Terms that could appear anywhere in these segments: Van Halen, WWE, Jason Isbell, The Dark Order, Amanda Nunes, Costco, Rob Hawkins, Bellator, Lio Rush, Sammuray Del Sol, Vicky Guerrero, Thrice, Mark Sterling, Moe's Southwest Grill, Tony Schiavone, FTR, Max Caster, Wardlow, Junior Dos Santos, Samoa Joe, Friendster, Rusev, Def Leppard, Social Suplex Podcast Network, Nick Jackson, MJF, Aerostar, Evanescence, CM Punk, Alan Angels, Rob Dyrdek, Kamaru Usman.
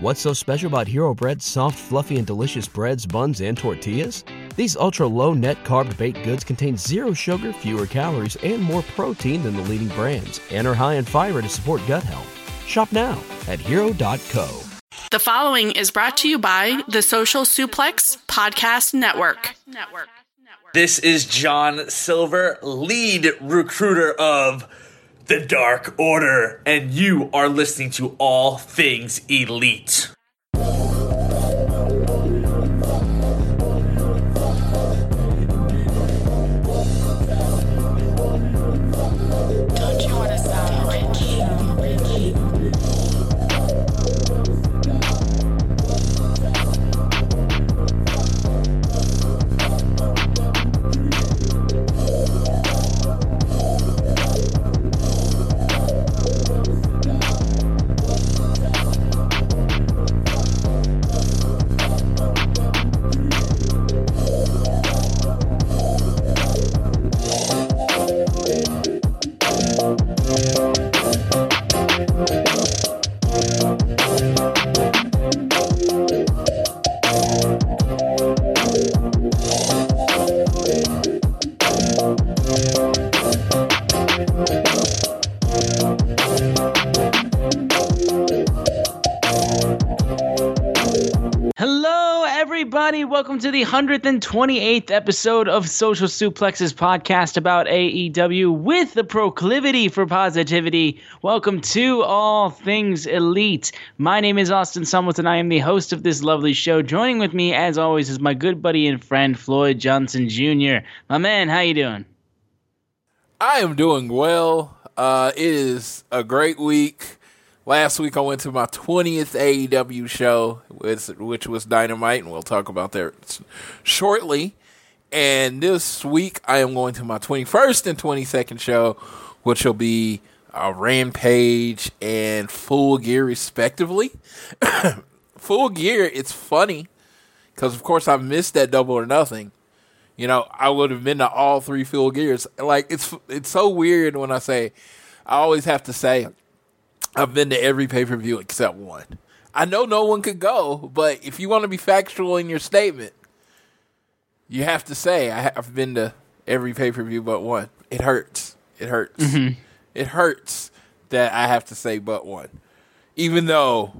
What's so special about Hero Bread's soft, fluffy, and delicious breads, buns, and tortillas? These ultra-low net-carb baked goods contain zero sugar, fewer calories, and more protein than the leading brands, and are high in fiber to support gut health. Shop now at Hero.co. The following is brought to you by the Social Suplex Podcast Network. This is John Silver, lead recruiter of The Dark Order, and you are listening to All Things Elite. Welcome to the 128th episode of Social Suplex's podcast about AEW with the proclivity for positivity. Welcome to All Things Elite. My name is Austin Summers, and I am the host of this lovely show. Joining with me, as always, is my good buddy and friend, Floyd Johnson Jr. My man, how you doing? I am doing well. It is a great week. Last week I went to my 20th AEW show, which was Dynamite, and we'll talk about that shortly. And this week I am going to my 21st and 22nd show, which will be Rampage and Full Gear, respectively. Full Gear, it's funny, because of course I missed that Double or Nothing. You know, I would have been to all three Full Gears. Like, it's so weird when I say, I always have to say, I've been to every pay-per-view except one. I know no one could go, but if you want to be factual in your statement, you have to say, I've been to every pay-per-view but one. It hurts. It hurts. Mm-hmm. It hurts that I have to say but one, even though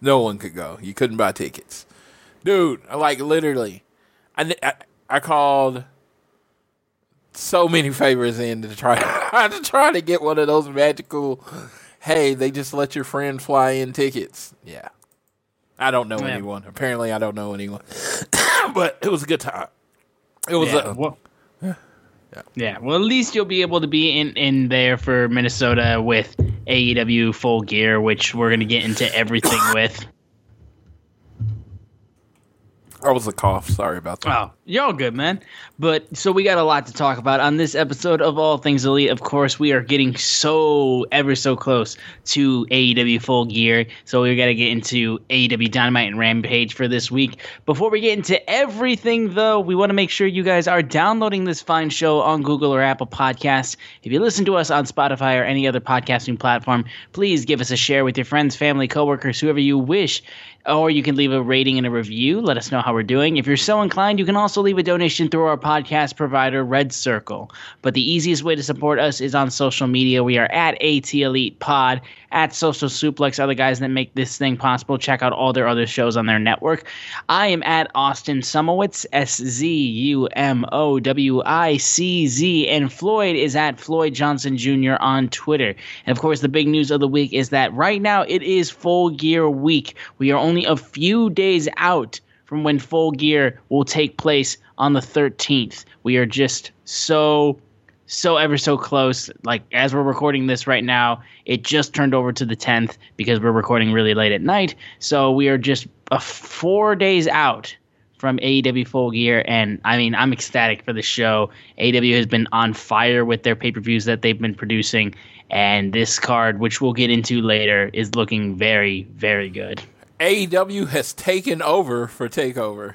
no one could go. You couldn't buy tickets. Dude, like, literally, I called so many favors in to try to get one of those magical... Hey, they just let your friend fly in tickets. Yeah. I don't know anyone. Apparently, I don't know anyone. But it was a good time. It was well, at least you'll be able to be in there for Minnesota with AEW Full Gear, which we're going to get into everything with. I was a cough. Sorry about that. Oh, you're all good, man. But so we got a lot to talk about on this episode of All Things Elite. Of course, we are getting ever so close to AEW Full Gear. So we got to get into AEW Dynamite and Rampage for this week. Before we get into everything, though, we want to make sure you guys are downloading this fine show on Google or Apple Podcasts. If you listen to us on Spotify or any other podcasting platform, please give us a share with your friends, family, coworkers, whoever you wish. Or you can leave a rating and a review. Let us know how we're doing. If you're so inclined, you can also leave a donation through our podcast provider, Red Circle. But the easiest way to support us is on social media. We are at AT Elite Pod, at Social Suplex, other guys that make this thing possible. Check out all their other shows on their network. I am at Austin Sumowicz, S-Z-U-M-O-W-I-C-Z. And Floyd is at Floyd Johnson Jr. on Twitter. And, of course, the big news of the week is that right now it is Full Gear Week. We are only a few days out from when Full Gear will take place on the 13th. We are just so ever so close. Like, as we're recording this right now, it just turned over to the 10th because we're recording really late at night. So we are just 4 days out from AEW Full Gear, and I mean, I'm ecstatic for the show. AEW has been on fire with their pay-per-views that they've been producing, and this card, which we'll get into later, is looking very, very good. AEW has taken over for TakeOver.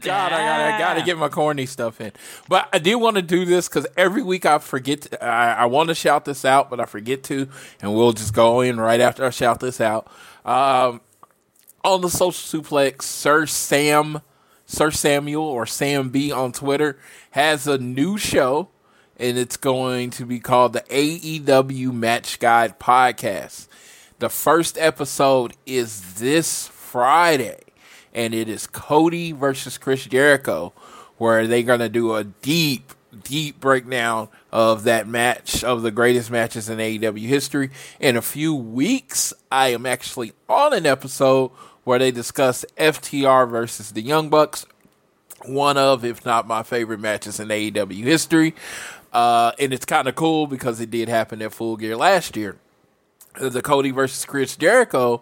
God, I gotta get my corny stuff in. But I do want to do this because every week I forget. I want to shout this out, but I forget to, and we'll just go in right after I shout this out. on the Social Suplex. Sir Samuel or Sam B on Twitter has a new show, and it's going to be called the AEW Match Guide Podcast. The first episode is this Friday, and it is Cody versus Chris Jericho, where they're going to do a deep breakdown of that match, of the greatest matches in AEW history. In a few weeks, I am actually on an episode where they discuss FTR versus the Young Bucks, one of, if not my favorite matches in AEW history. And it's kind of cool because it did happen at Full Gear last year. The Cody versus Chris Jericho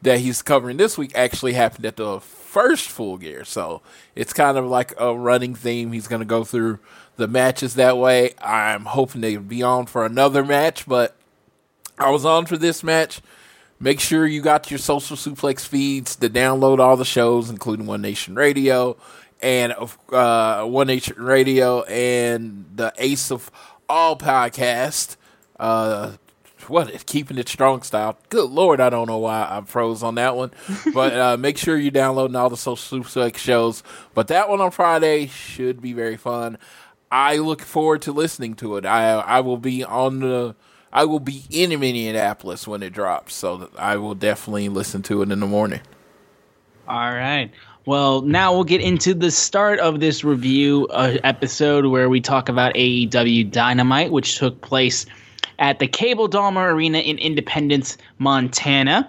that he's covering this week actually happened at the first Full Gear. So it's kind of like a running theme. He's going to go through the matches that way. I'm hoping to be on for another match, but I was on for this match. Make sure you got your Social Suplex feeds to download all the shows, including One Nation Radio and One Nation Radio and the Ace of All podcast. Keeping It Strong style. Good Lord, I don't know why I froze on that one. But make sure you're downloading all the Social Suplex shows. But that one on Friday should be very fun. I look forward to listening to it. I will be in Minneapolis when it drops, so I will definitely listen to it in the morning. All right. Well, now we'll get into the start of this review episode where we talk about AEW Dynamite, which took place at the Cable-Dahmer Arena in Independence, Montana.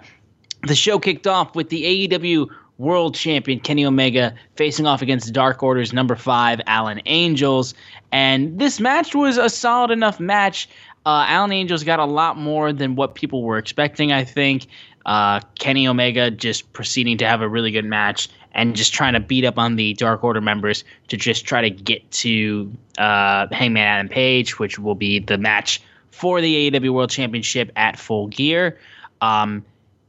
The show kicked off with the AEW World Champion Kenny Omega facing off against Dark Order's number 5, Alan Angels. And this match was a solid enough match. Alan Angels got a lot more than what people were expecting, I think. Kenny Omega just proceeding to have a really good match and just trying to beat up on the Dark Order members to just try to get to Hangman Adam Page, which will be the match for the AEW World Championship at Full Gear.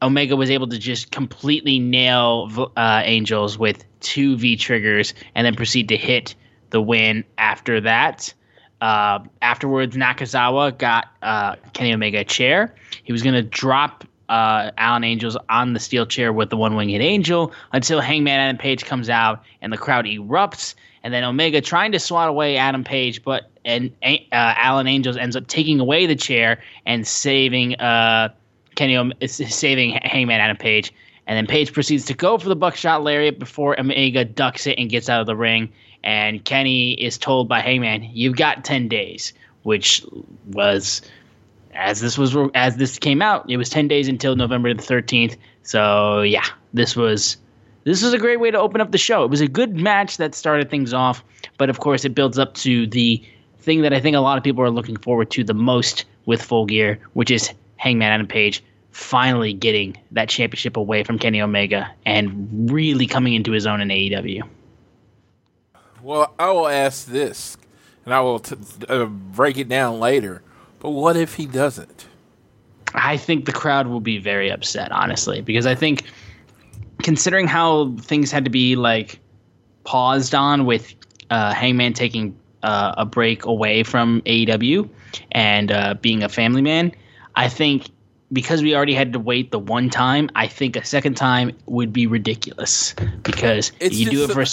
Omega was able to just completely nail Angels with 2 V-triggers and then proceed to hit the win after that. Afterwards, Nakazawa got Kenny Omega a chair. He was going to drop Alan Angels on the steel chair with the one-winged angel until Hangman Adam Page comes out and the crowd erupts. And then Omega trying to swat away Adam Page, but Alan Angels ends up taking away the chair and saving Hangman Adam Page. And then Page proceeds to go for the buckshot lariat before Omega ducks it and gets out of the ring. And Kenny is told by Hangman, "You've got 10 days," which was, as this came out, it was 10 days until November the 13th. So yeah, this was a great way to open up the show. It was a good match that started things off, but of course it builds up to the thing that I think a lot of people are looking forward to the most with Full Gear, which is Hangman Adam Page finally getting that championship away from Kenny Omega and really coming into his own in AEW. Well, I will ask this, and I will break it down later, but what if he doesn't? I think the crowd will be very upset, honestly, because I think considering how things had to be like paused on with Hangman taking a break away from AEW and being a family man, I think because we already had to wait the one time, I think a second time would be ridiculous because if you do it for a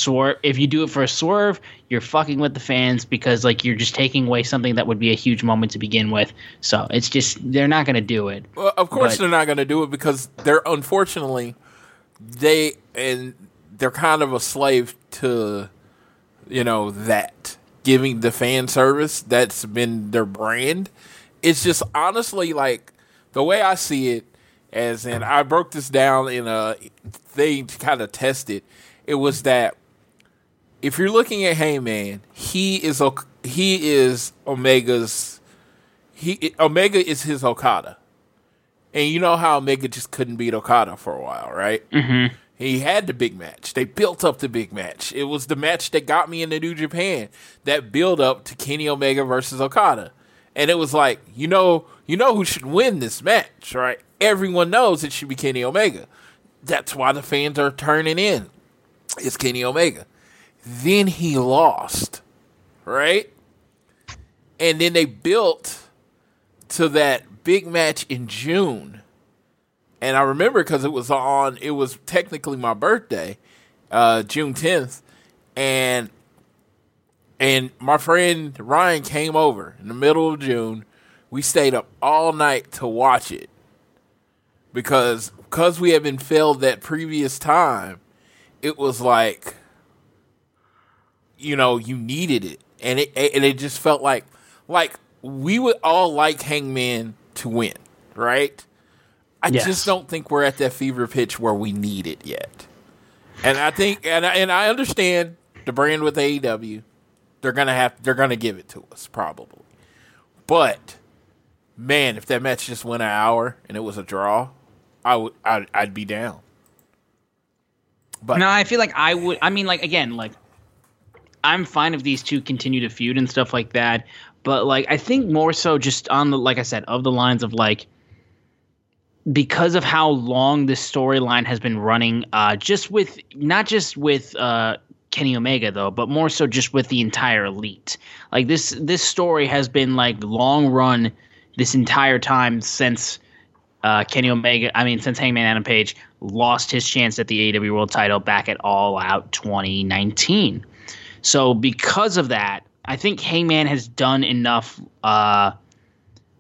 swerve, you're fucking with the fans because like you're just taking away something that would be a huge moment to begin with. So it's just they're not going to do it. Well, of course they're not going to do it because they're unfortunately they're kind of a slave to that giving the fan service that's been their brand. It's just honestly like. The way I see it, as in I broke this down in a thing to kind of test it, it was that if you're looking at Hangman, he is Omega's. Omega is his Okada, and you know how Omega just couldn't beat Okada for a while, right? Mm-hmm. He had the big match. They built up the big match. It was the match that got me into New Japan. That build up to Kenny Omega versus Okada. And it was like, you know who should win this match, right? Everyone knows it should be Kenny Omega. That's why the fans are turning in. It's Kenny Omega. Then he lost, right? And then they built to that big match in June And I remember because it was technically my birthday, June 10th. And my friend Ryan came over in the middle of June. We stayed up all night to watch it because we had been failed that previous time. It was like, you know, you needed it. And it just felt like we would all like Hangman to win, right? I just don't think we're at that fever pitch where we need it yet. And I think, and I understand the brand with AEW, they're gonna give it to us probably. But man, if that match just went an hour and it was a draw, I'd be down. But no, I feel like I would. I mean, like again, like I'm fine if these two continue to feud and stuff like that. But like I think more so just on the, like I said, of the lines of like, because of how long this storyline has been running, not just with Kenny Omega though, but more so just with the entire Elite. Like this story has been like long run this entire time since since Hangman Adam Page lost his chance at the AEW World Title back at All Out 2019. So because of that, I think Hangman has done enough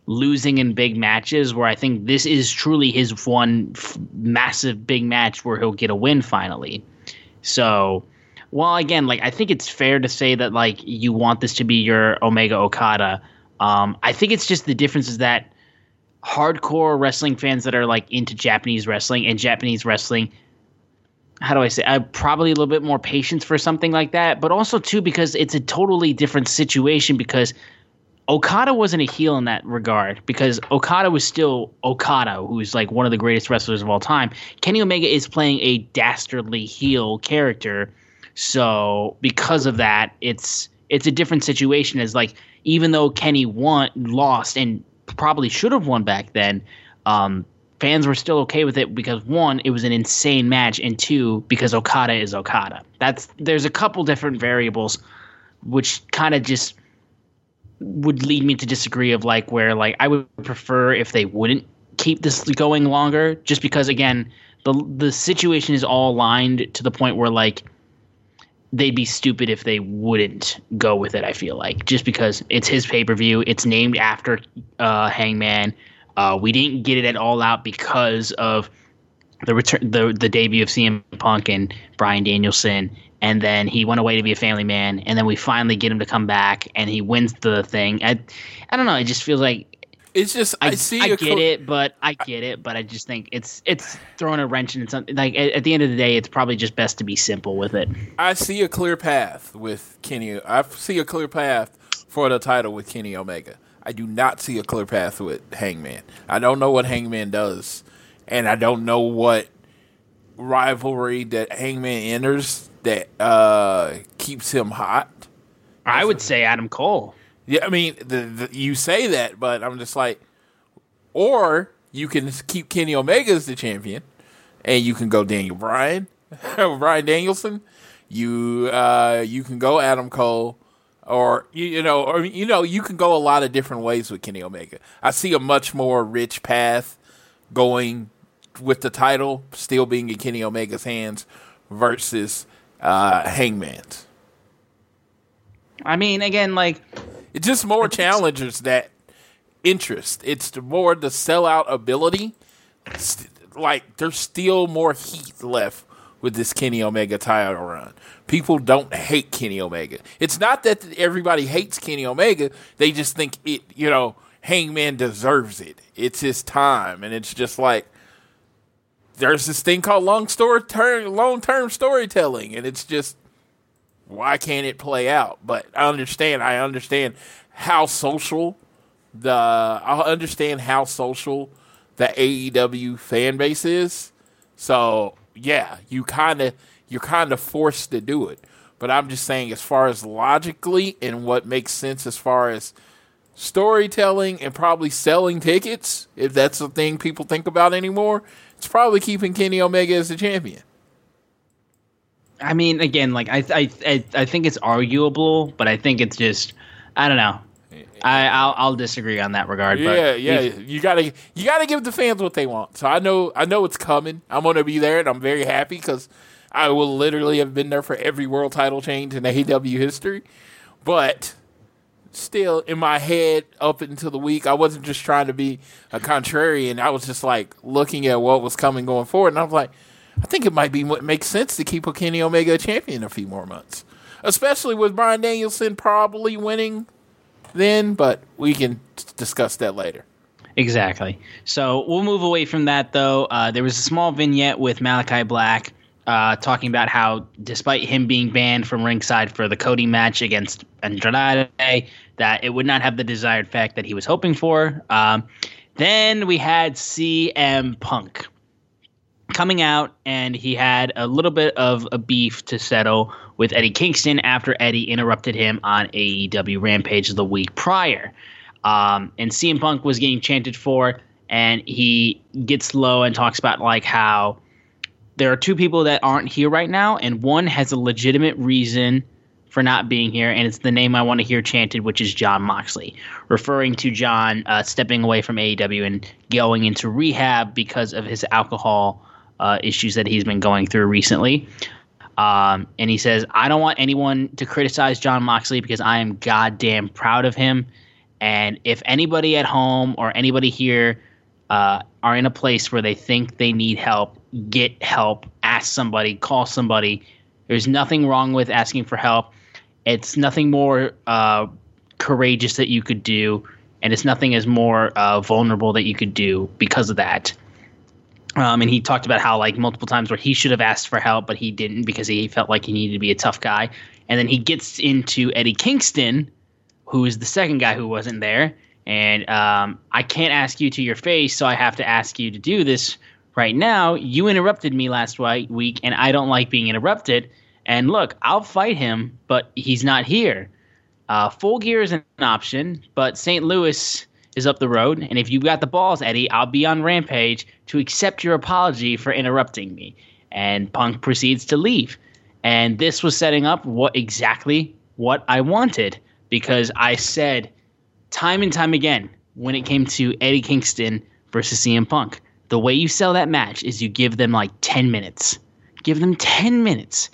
losing in big matches where I think this is truly his one massive big match where he'll get a win finally. So, well, again, like I think it's fair to say that like you want this to be your Omega Okada. I think it's just the difference is that hardcore wrestling fans that are like into Japanese wrestling and Japanese wrestling, how do I say, probably a little bit more patience for something like that, but also too because it's a totally different situation because Okada wasn't a heel in that regard because Okada was still Okada, who's like one of the greatest wrestlers of all time. Kenny Omega is playing a dastardly heel character, so because of that, it's a different situation. As like even though Kenny lost and probably should have won back then, fans were still okay with it because one, it was an insane match, and two, because Okada is Okada. There's a couple different variables, which kind of just would lead me to disagree of like where like I would prefer if they wouldn't keep this going longer, just because again the situation is all aligned to the point where like they'd be stupid if they wouldn't go with it. I feel like just because it's his pay-per-view, it's named after Hangman. We didn't get it at All Out because of the return, the debut of CM Punk and Bryan Danielson. And then he went away to be a family man, and then we finally get him to come back, and he wins the thing. I don't know. It just feels like it's just I get it, but I just think it's throwing a wrench in something. Like at the end of the day, it's probably just best to be simple with it. I see a clear path with Kenny. I see a clear path for the title with Kenny Omega. I do not see a clear path with Hangman. I don't know what Hangman does, and I don't know what rivalry that Hangman enters that keeps him hot. I would say Adam Cole. Yeah, I mean, you say that, but I'm just like, or you can keep Kenny Omega as the champion, and you can go Daniel Bryan, Bryan Danielson. You can go Adam Cole, or you can go a lot of different ways with Kenny Omega. I see a much more rich path going with the title still being in Kenny Omega's hands versus Hangman's. I mean, again, like it's just more challengers that interest. It's more the sellout ability. Like there's still more heat left with this Kenny Omega title run. People don't hate Kenny Omega. It's not that everybody hates Kenny Omega. They just think it. You know, Hangman deserves it. It's his time, and it's just like, there's this thing called long-term storytelling, and it's just, why can't it play out? But I understand how social the AEW fan base is. So yeah, you're kind of forced to do it. But I'm just saying, as far as logically and what makes sense as far as storytelling and probably selling tickets, if that's the thing people think about anymore, it's probably keeping Kenny Omega as the champion. I mean, again, like I think it's arguable, but I think it's just, I don't know. I'll disagree on that regard. Yeah, but yeah, you gotta give the fans what they want. So I know it's coming. I'm gonna be there, and I'm very happy because I will literally have been there for every world title change in AEW history. But still, in my head, up until the week, I wasn't just trying to be a contrarian. I was just like looking at what was coming going forward, and I was like, I think it might be what makes sense to keep a Kenny Omega champion a few more months, especially with Bryan Danielson probably winning. Then, but we can discuss that later. Exactly. So we'll move away from that, though. There was a small vignette with Malachi Black talking about how, despite him being banned from ringside for the Cody match against Andrade, that it would not have the desired effect that he was hoping for. Then we had CM Punk coming out, and he had a little bit of a beef to settle with Eddie Kingston after Eddie interrupted him on AEW Rampage the week prior. And CM Punk was getting chanted for, and he gets low and talks about like how there are two people that aren't here right now, and one has a legitimate reason for not being here, and it's the name I want to hear chanted, which is Jon Moxley, referring to Jon stepping away from AEW and going into rehab because of his alcohol issues that he's been going through recently. And he says, I don't want anyone to criticize Jon Moxley because I am goddamn proud of him. And if anybody at home or anybody here are in a place where they think they need help, get help, ask somebody, call somebody. There's nothing wrong with asking for help. It's nothing more courageous that you could do. And it's nothing as more vulnerable that you could do because of that. And he talked about how like multiple times where he should have asked for help, but he didn't because he felt like he needed to be a tough guy. And then he gets into Eddie Kingston, who is the second guy who wasn't there. And I can't ask you to your face, so I have to ask you to do this right now. You interrupted me last week, and I don't like being interrupted. And look, I'll fight him, but he's not here. Full Gear is an option, but St. Louis is up the road, and if you've got the balls, Eddie, I'll be on Rampage to accept your apology for interrupting me. And Punk proceeds to leave. And this was setting up what I wanted, because I said time and time again when it came to Eddie Kingston versus CM Punk, the way you sell that match is you give them like 10 minutes. Give them 10 minutes.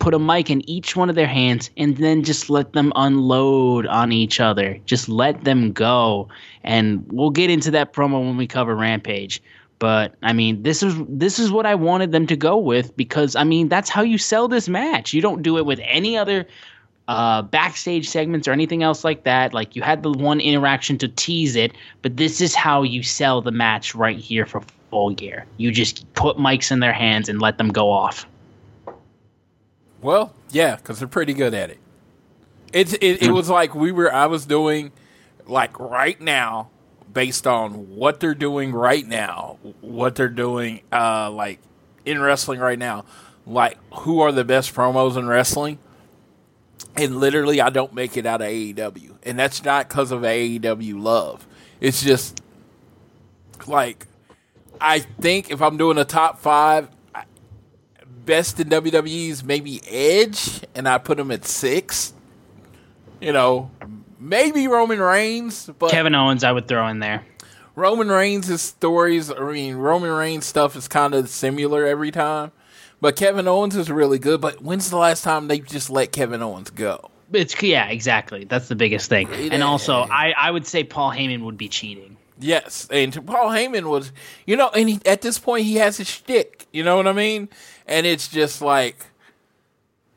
Put a mic in each one of their hands, and then just let them unload on each other. Just let them go. And we'll get into that promo when we cover Rampage. But, I mean, this is what I wanted them to go with because, I mean, that's how you sell this match. You don't do it with any other backstage segments or anything else like that. Like, you had the one interaction to tease it, but this is how you sell the match right here for Full Gear. You just put mics in their hands and let them go off. Well, yeah, because they're pretty good at it. It was like I was doing like right now, based on what they're doing right now, what they're doing like in wrestling right now, like who are the best promos in wrestling? And literally, I don't make it out of AEW, and that's not because of AEW love. It's just like I think if I'm doing a top five. Best in WWE's maybe Edge, and I put him at 6. You know, maybe Roman Reigns, but Kevin Owens I would throw in there. Roman Reigns' stories, I mean, Roman Reigns stuff is kind of similar every time, but Kevin Owens is really good. But when's the last time they just let Kevin Owens go? Yeah, exactly. That's the biggest thing. And also, I would say Paul Heyman would be cheating. Yes, and Paul Heyman was, you know, and he, at this point he has his shtick, you know what I mean? And it's just like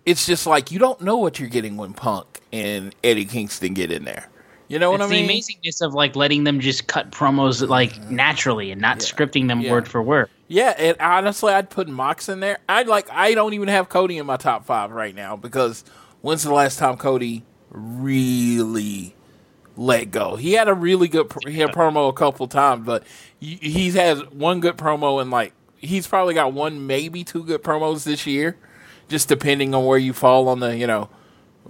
you don't know what you're getting when Punk and Eddie Kingston get in there. You know what I mean? It's the amazingness of like letting them just cut promos like naturally and not scripting them word for word. Yeah, and honestly, I'd put Mox in there. I don't even have Cody in my top 5 right now because when's the last time Cody really let go? He had a really good promo a couple times, but he has one good promo and like he's probably got one, maybe 2 good promos this year, just depending on where you fall on the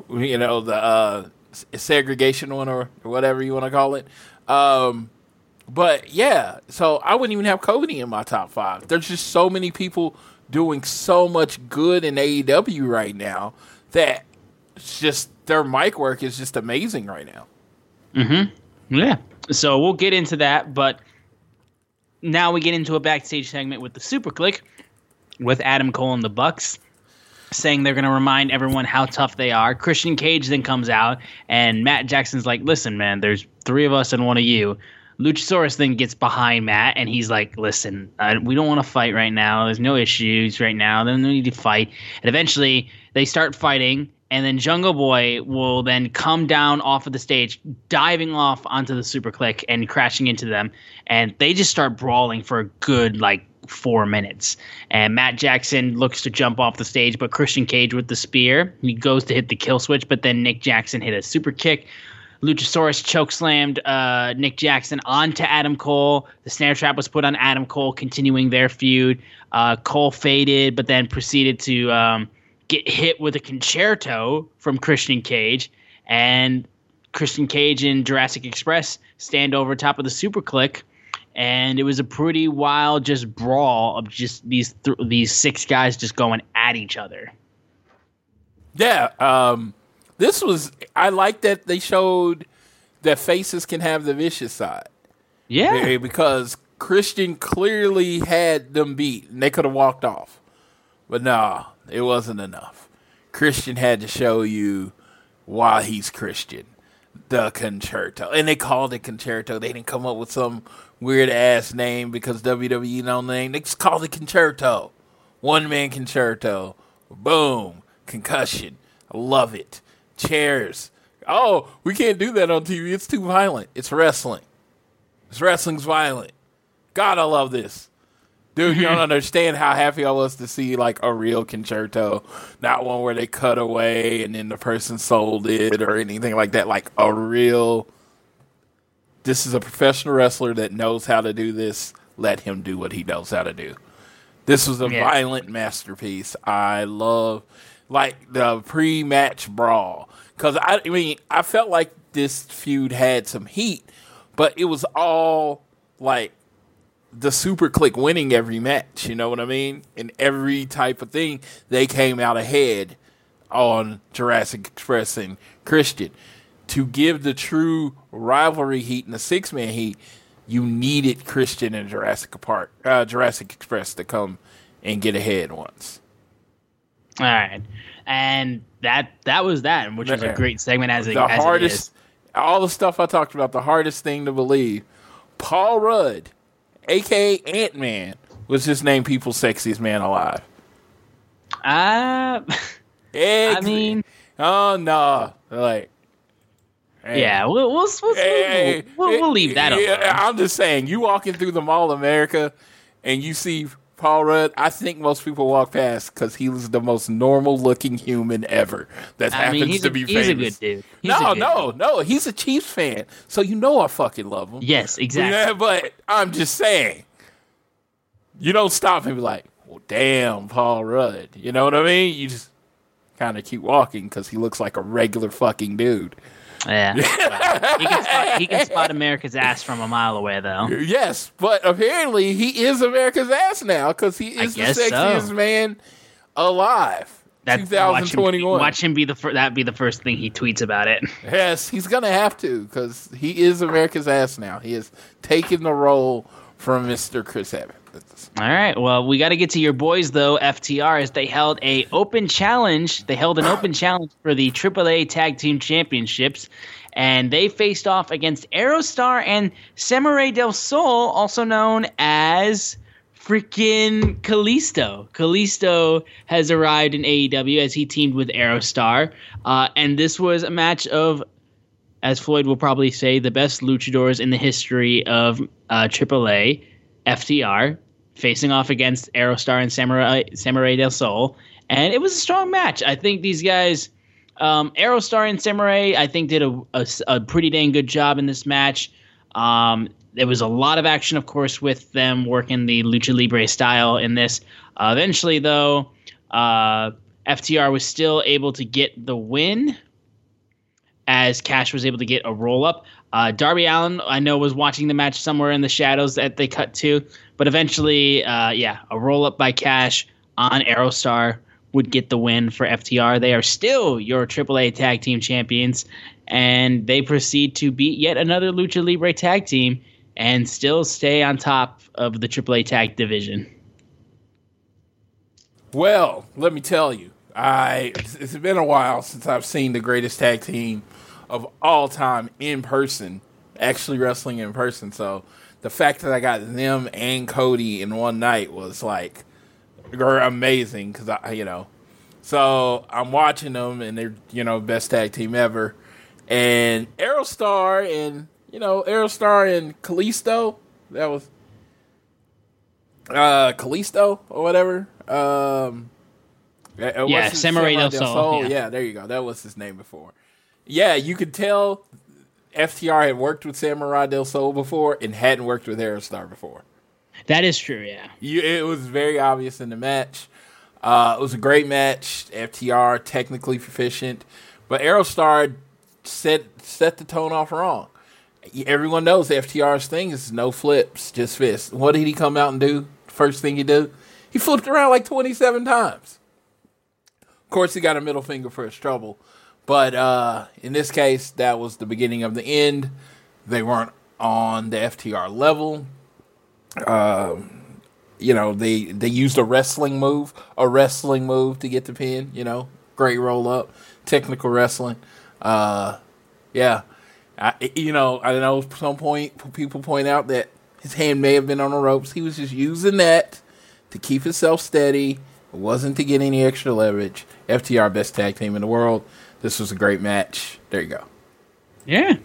the segregation one or whatever you want to call it. But yeah, so I wouldn't even have Cody in my top 5. There's just so many people doing so much good in AEW right now that it's just their mic work is just amazing right now. Mm-hmm. Yeah. So we'll get into that, but now we get into a backstage segment with the Superkliq, with Adam Cole and the Bucks, saying they're going to remind everyone how tough they are. Christian Cage then comes out, and Matt Jackson's like, listen, man, there's three of us and one of you. Luchasaurus then gets behind Matt, and he's like, listen, we don't want to fight right now. There's no issues right now. There's no need to fight. And eventually, they start fighting, and then Jungle Boy will then come down off of the stage, diving off onto the Superkliq and crashing into them. And they just start brawling for a good, 4 minutes. And Matt Jackson looks to jump off the stage, but Christian Cage with the spear. He goes to hit the kill switch, but then Nick Jackson hit a super kick. Luchasaurus chokeslammed Nick Jackson onto Adam Cole. The snare trap was put on Adam Cole, continuing their feud. Cole faded, but then proceeded to get hit with a concerto from Christian Cage. And Christian Cage and Jurassic Express stand over top of the Superkliq. And it was a pretty wild just brawl of just these six guys just going at each other. Yeah, this was – I like that they showed that faces can have the vicious side. Yeah. Because Christian clearly had them beat, and they could have walked off. But no, it wasn't enough. Christian had to show you why he's Christian. The concerto. And they called it concerto. They didn't come up with some weird ass name because WWE don't name. They just called it concerto. One man concerto. Boom. Concussion. I love it. Chairs. Oh, we can't do that on TV. It's too violent. It's wrestling. Wrestling's violent. God, I love this. Dude, you don't understand how happy I was to see, a real concerto. Not one where they cut away and then the person sold it or anything like that. A real... This is a professional wrestler that knows how to do this. Let him do what he knows how to do. This was a violent masterpiece. I love, the pre-match brawl. Because, I felt like this feud had some heat, but it was all, the Superkliq winning every match, you know what I mean? In every type of thing, they came out ahead on Jurassic Express and Christian. To give the true rivalry heat and the six-man heat, you needed Christian and Jurassic Express to come and get ahead once. All right. And that was that, which was a great segment as it is. All the stuff I talked about, the hardest thing to believe. Paul Rudd, a.k.a. Ant-Man, was just named people's sexiest man alive. Oh, no. We'll leave that alone. I'm just saying, you walking through the Mall of America and you see Paul Rudd, I think most people walk past because he was the most normal-looking human ever that happens to be famous. He's a good dude. He's a Chiefs fan, so you know I fucking love him. Yes, exactly. Yeah, but I'm just saying, you don't stop and be like, well, damn, Paul Rudd. You know what I mean? You just kind of keep walking because he looks like a regular fucking dude. Yeah. Wow. He can spot America's ass from a mile away, though. Yes, but apparently he is America's ass now because he is the sexiest man alive. That's 2021. That'd be the first thing he tweets about it. Yes, he's going to have to because he is America's ass now. He has taken the role from Mr. Chris Evans. All right. Well, we got to get to your boys, though, FTR, as they held an open challenge. They held an open challenge for the AAA Tag Team Championships, and they faced off against Aerostar and Sammuray Del Sol, also known as freaking Kalisto. Kalisto has arrived in AEW as he teamed with Aerostar, and this was a match of, as Floyd will probably say, the best luchadors in the history of AAA, FTR, facing off against Aerostar and Sammuray Del Sol, and it was a strong match. I think these guys, Aerostar and Sammuray, I think did a pretty dang good job in this match. There was a lot of action, of course, with them working the Lucha Libre style in this. Eventually, though, FTR was still able to get the win as Cash was able to get a roll-up. Darby Allin, I know, was watching the match somewhere in the shadows that they cut to. But eventually, a roll-up by Cash on Aerostar would get the win for FTR. They are still your AAA Tag Team Champions. and they proceed to beat yet another Lucha Libre tag team and still stay on top of the AAA tag division. Well, let me tell you, it's been a while since I've seen the greatest tag team of all time in person, actually wrestling in person. So the fact that I got them and Cody in one night was like amazing, because so I'm watching them and they're best tag team ever, and Aerostar and Kalisto, that was Kalisto or whatever. Sammuray Del Sol. Yeah, there you go. That was his name before. Yeah, you could tell FTR had worked with Sammuray Del Sol before and hadn't worked with Aerostar before. That is true, yeah. It was very obvious in the match. It was a great match. FTR, technically proficient. But Aerostar set the tone off wrong. Everyone knows FTR's thing is no flips, just fists. What did he come out and do? First thing he did, he flipped around like 27 times. Of course, he got a middle finger for his trouble. But in this case, that was the beginning of the end. They weren't on the FTR level. They used a wrestling move to get the pin. Great roll up, technical wrestling. I know at some point people point out that his hand may have been on the ropes. He was just using that to keep himself steady. It wasn't to get any extra leverage. FTR, best tag team in the world. This was a great match. There you go. Yeah.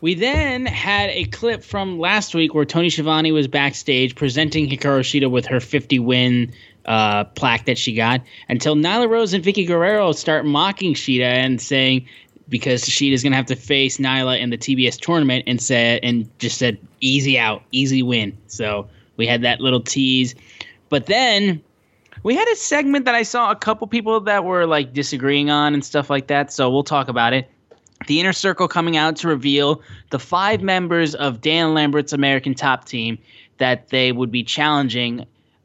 We then had a clip from last week where Tony Schiavone was backstage presenting Hikaru Shida with her 50-win plaque that she got, until Nyla Rose and Vicky Guerrero start mocking Shida and saying, because Shida's going to have to face Nyla in the TBS tournament, and just said, easy out, easy win. So we had that little tease. But then we had a segment that I saw a couple people that were like disagreeing on and stuff like that, so we'll talk about it. The Inner Circle coming out to reveal the 5 members of Dan Lambert's American Top Team that they would be challenging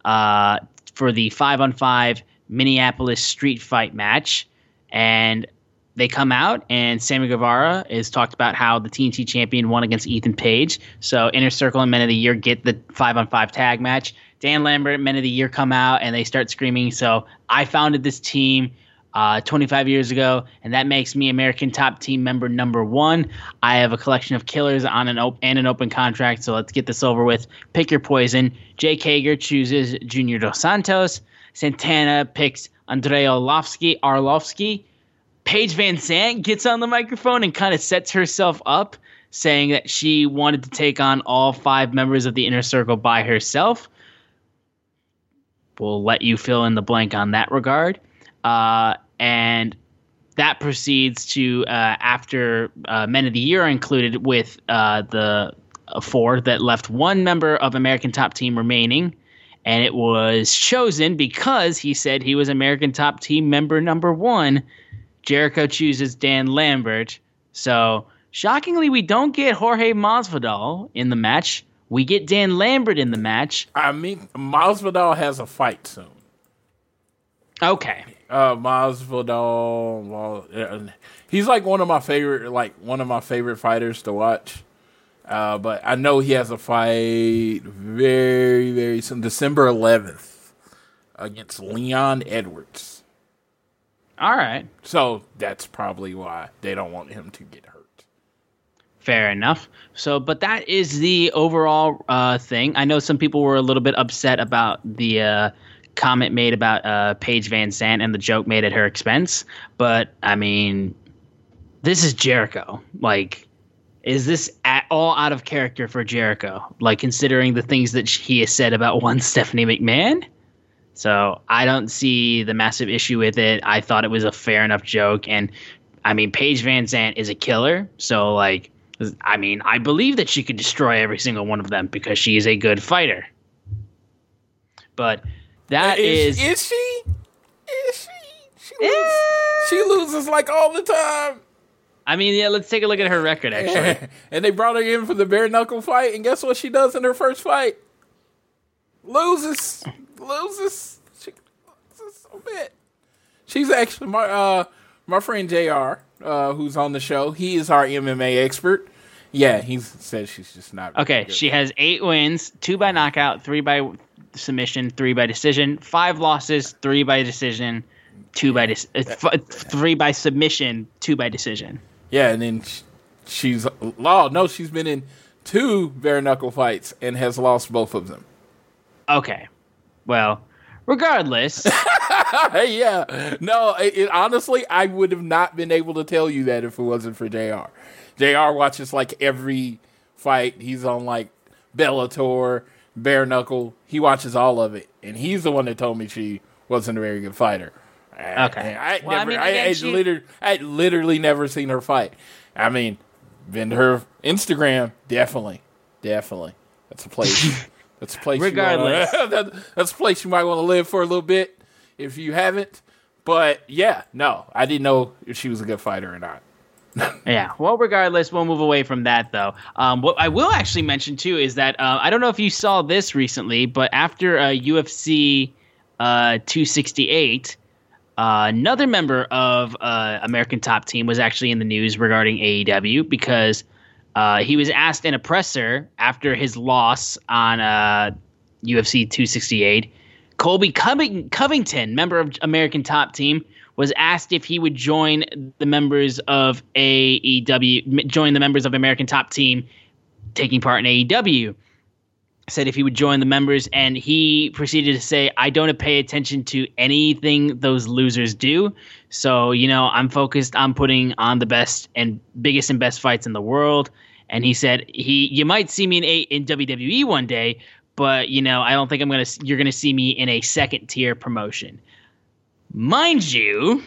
for the 5-on-5 Minneapolis street fight match. And they come out, and Sammy Guevara is talked about how the TNT champion won against Ethan Page. So Inner Circle and Men of the Year get the 5-on-5 tag match. Dan Lambert and Men of the Year come out, and they start screaming, "So I founded this team 25 years ago, and that makes me American Top Team member #1. I have a collection of killers on an open contract, so let's get this over with. Pick your poison." Jake Hager chooses Junior Dos Santos. Santana picks Andrei Arlovsky. Paige VanZant gets on the microphone and kind of sets herself up, saying that she wanted to take on all 5 members of the Inner Circle by herself. We'll let you fill in the blank on that regard. And that proceeds to, after Men of the Year are included, with the 4 that left, 1 member of American Top Team remaining, and it was chosen because he said he was American Top Team member #1. Jericho chooses Dan Lambert. So shockingly, we don't get Jorge Masvidal in the match. We get Dan Lambert in the match. I mean, Masvidal has a fight soon. Okay. Masvidal, he's like one of my favorite fighters to watch. But I know he has a fight very, very soon, December 11th, against Leon Edwards. All right. So that's probably why they don't want him to get hurt. Fair enough. So, but that is the overall thing. I know some people were a little bit upset about the comment made about Paige VanZant and the joke made at her expense, but I mean, this is Jericho. Like, is this at all out of character for Jericho? Like, considering the things that he has said about one Stephanie McMahon? So I don't see the massive issue with it. I thought it was a fair enough joke, and I mean, Paige VanZant is a killer, so like, I mean, I believe that she could destroy every single one of them because she is a good fighter. But that is she? She loses like all the time. I mean, yeah, let's take a look at her record, actually. And they brought her in for the bare knuckle fight, and guess what she does in her first fight? Loses a bit. She's actually my my friend JR, who's on the show, he is our MMA expert. Yeah, he says she's just not really good. She has 8 wins, 2 by knockout, 3 by submission, 3 by decision, 5 losses, 3 by decision, 2 by 3 by submission, 2 by decision. Yeah, and then she's been in 2 bare knuckle fights and has lost both of them. Okay. Well, regardless. Yeah. No, honestly, I would have not been able to tell you that if it wasn't for JR. JR watches like every fight. He's on like Bellator, bare knuckle. He watches all of it, and he's the one that told me she wasn't a very good fighter. Okay, I literally never seen her fight. I mean, been to her Instagram, definitely. That's a place. That's a place. Regardless, that's a place you might want to live for a little bit if you haven't. But yeah, no, I didn't know if she was a good fighter or not. Yeah. Well, regardless, we'll move away from that, though. What I will actually mention, too, is that I don't know if you saw this recently, but after UFC 268, another member of American Top Team was actually in the news regarding AEW because he was asked in a presser after his loss on UFC 268. Colby Covington, member of American Top Team, was asked if he would join the members of American Top Team taking part in AEW. Said if he would join the members, and he proceeded to say, "I don't pay attention to anything those losers do. So, you know, I'm focused on putting on the best and biggest and best fights in the world." And he said, you might see me in WWE one day, but, you know, I don't think you're going to see me in a second-tier promotion." Mind you,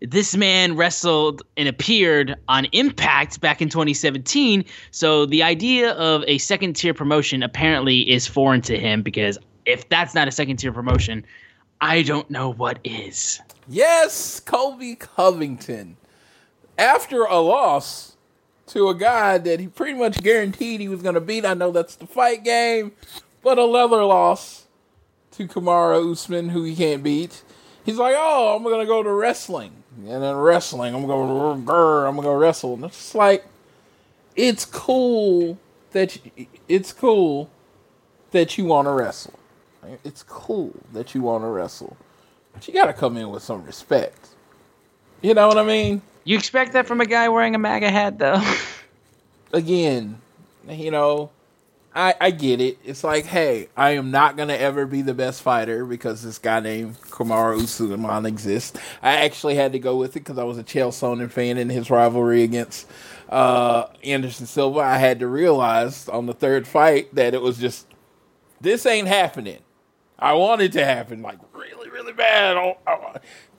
this man wrestled and appeared on Impact back in 2017, so the idea of a second-tier promotion apparently is foreign to him, because if that's not a second-tier promotion, I don't know what is. Yes, Colby Covington, after a loss to a guy that he pretty much guaranteed he was going to beat, I know that's the fight game, but another loss to Kamaru Usman, who he can't beat. He's like, "Oh, I'm going to go to wrestling. And then wrestling, I'm going to wrestle." And it's just like, it's cool that you want to wrestle. It's cool that you want to wrestle. But you got to come in with some respect. You know what I mean? You expect that from a guy wearing a MAGA hat, though. Again, you know, I get it. It's like, hey, I am not going to ever be the best fighter because this guy named Kamaru Usman exists. I actually had to go with it because I was a Chael Sonnen fan, and his rivalry against Anderson Silva, I had to realize on the third fight that it was just, this ain't happening. I want it to happen, like, really, really bad.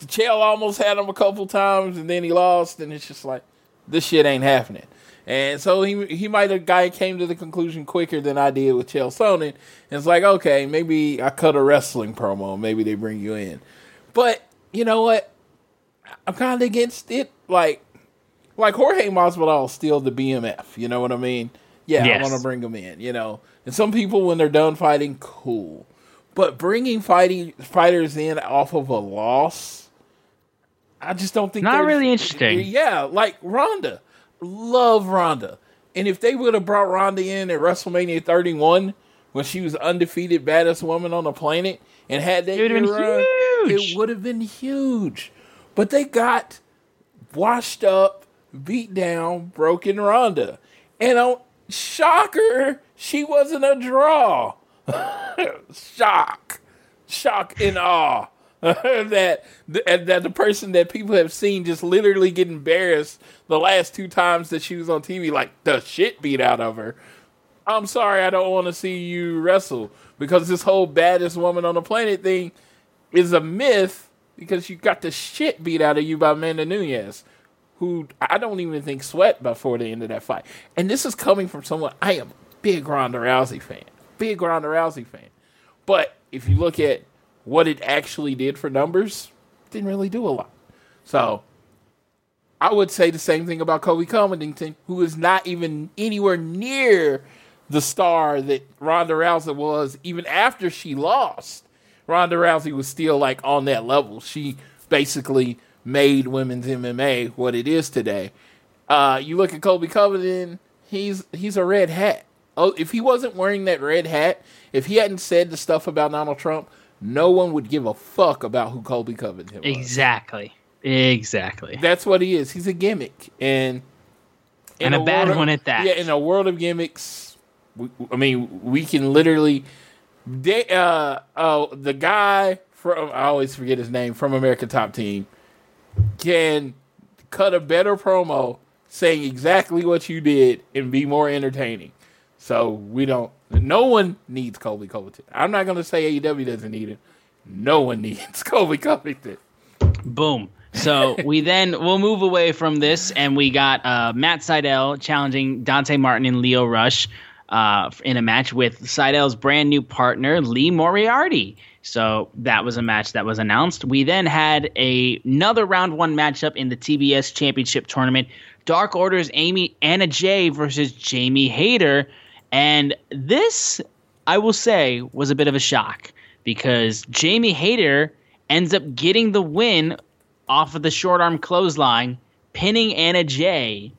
Chael almost had him a couple times, and then he lost, and it's just like, this shit ain't happening. And so he might have guy came to the conclusion quicker than I did with Chael Sonnen. And it's like, okay, maybe I cut a wrestling promo. Maybe they bring you in. But you know what? I'm kind of against it. Like Jorge Masvidal steal the BMF. You know what I mean? Yeah, yes. I want to bring him in, you know. And some people, when they're done fighting, cool. But bringing fighters in off of a loss, I just don't think not really interesting. Yeah, like Ronda. Love Ronda, and if they would have brought Ronda in at WrestleMania 31 when she was undefeated baddest woman on the planet and had that run, it would have been huge. But they got washed up, beat down, broken Ronda, and shocker, she wasn't a draw. shock and awe. that the person that people have seen just literally get embarrassed the last 2 times that she was on TV, like the shit beat out of her. I'm sorry, I don't want to see you wrestle, because this whole baddest woman on the planet thing is a myth, because you got the shit beat out of you by Amanda Nunes, who I don't even think sweat before the end of that fight. And this is coming from someone, I am a big Ronda Rousey fan. But if you look at what it actually did for numbers, didn't really do a lot. So I would say the same thing about Colby Covington, who is not even anywhere near the star that Ronda Rousey was. Even after she lost, Ronda Rousey was still like on that level. She basically made women's MMA what it is today. You look at Colby Covington, he's a red hat. Oh, if he wasn't wearing that red hat, if he hadn't said the stuff about Donald Trump, no one would give a fuck about who Colby Covington was. Exactly. That's what he is. He's a gimmick. And a bad one at that. Yeah, in a world of gimmicks, we can literally... the guy from... I always forget his name, from American Top Team, can cut a better promo saying exactly what you did and be more entertaining. So no one needs Colby Covington. I'm not going to say AEW doesn't need it. No one needs Colby Covington. Boom. So we'll move away from this, and we got Matt Sydal challenging Dante Martin and Lio Rush in a match with Sydal's brand new partner, Lee Moriarty. So that was a match that was announced. We then had another round one matchup in the TBS Championship Tournament. Dark Order's Anna Jay versus Jamie Hayter. And this, I will say, was a bit of a shock because Jamie Hayter ends up getting the win off of the short arm clothesline, pinning Anna Jay.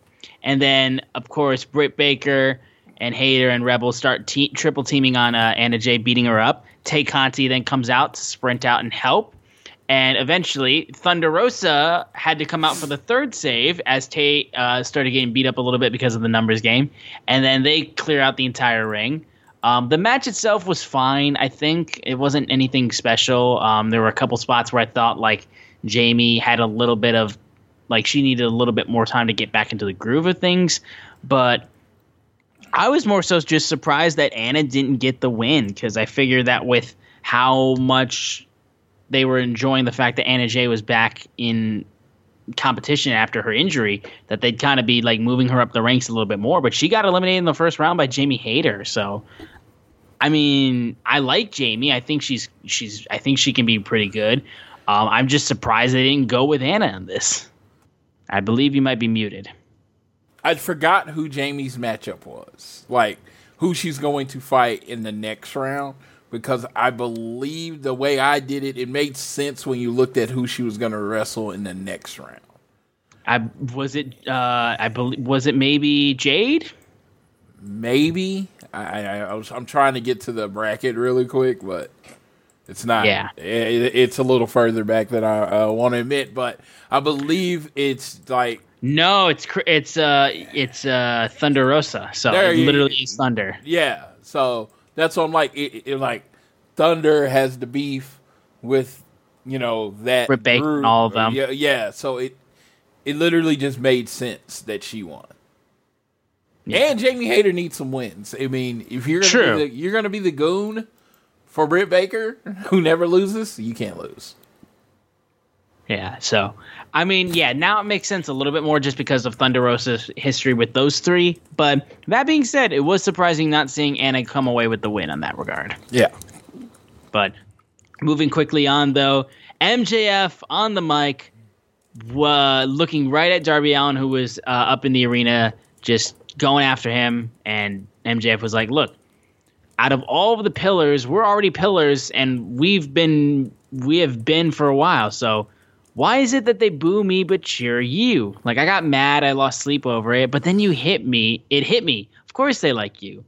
And then, of course, Britt Baker and Hayter and Rebel start triple teaming on Anna Jay, beating her up. Tay Conti then comes out to sprint out and help. And eventually, Thunder Rosa had to come out for the third save as Tay started getting beat up a little bit because of the numbers game. And then they clear out the entire ring. The match itself was fine, I think. It wasn't anything special. There were a couple spots where I thought, like, Jamie had a little bit of... like, she needed a little bit more time to get back into the groove of things. But I was more so just surprised that Anna didn't get the win, because I figured that with how much... they were enjoying the fact that Anna Jay was back in competition after her injury, that they'd kind of be like moving her up the ranks a little bit more. But she got eliminated in the first round by Jamie Hayter. So, I mean, I like Jamie. I think I think she can be pretty good. I'm just surprised they didn't go with Anna on this. I believe you might be muted. I forgot who Jamie's matchup was, like who she's going to fight in the next round. Because I believe the way I did it, it made sense when you looked at who she was going to wrestle in the next round. Was it maybe Jade? Maybe. I'm trying to get to the bracket really quick, but it's not. Yeah. It's a little further back than I want to admit, but I believe it's like. No, it's Thunder Rosa. So it literally is Thunder. Yeah. So. That's what I'm like. Like Thunder has the beef with, that Britt Baker and all of them. Yeah. So it literally just made sense that she won. Yeah. And Jamie Hayter needs some wins. I mean, if you're gonna be the goon for Britt Baker, who never loses, you can't lose. Yeah. So I mean, yeah. Now it makes sense a little bit more just because of Thunder Rosa's history with those three. But that being said, it was surprising not seeing Anna come away with the win on that regard. Yeah. But moving quickly on, though, MJF on the mic, looking right at Darby Allin, who was up in the arena, just going after him. And MJF was like, "Look, out of all of the pillars, we're already pillars, and we have been for a while, so." Why is it that they boo me but cheer you? Like, I got mad, I lost sleep over it, but then you hit me. It hit me. Of course they like you.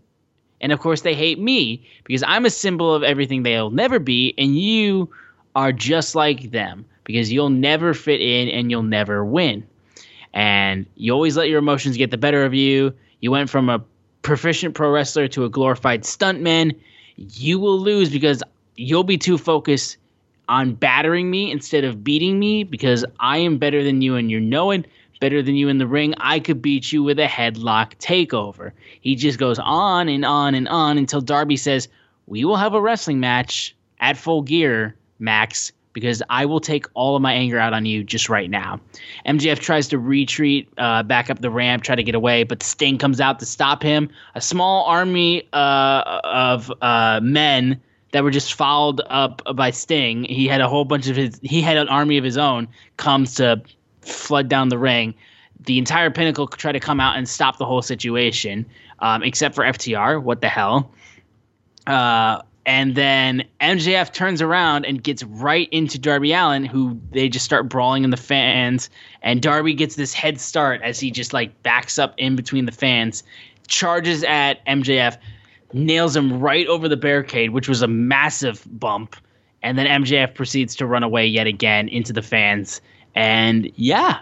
And of course they hate me because I'm a symbol of everything they'll never be, and you are just like them because you'll never fit in and you'll never win. And you always let your emotions get the better of you. You went from a proficient pro wrestler to a glorified stuntman. You will lose because you'll be too focused on battering me instead of beating me, because I am better than you and you know it. Better than you in the ring, I could beat you with a headlock takeover. He just goes on and on and on until Darby says, "We will have a wrestling match at Full Gear, Max, because I will take all of my anger out on you just right now." MJF tries to retreat back up the ramp, try to get away, but Sting comes out to stop him. A small army of men that were just fouled up by Sting. He had an army of his own comes to flood down the ring. The entire Pinnacle try to come out and stop the whole situation, except for FTR. What the hell? And then MJF turns around and gets right into Darby Allin, who they just start brawling in the fans. And Darby gets this head start as he just like backs up in between the fans, charges at MJF, nails him right over the barricade, which was a massive bump. And then MJF proceeds to run away yet again into the fans. And yeah,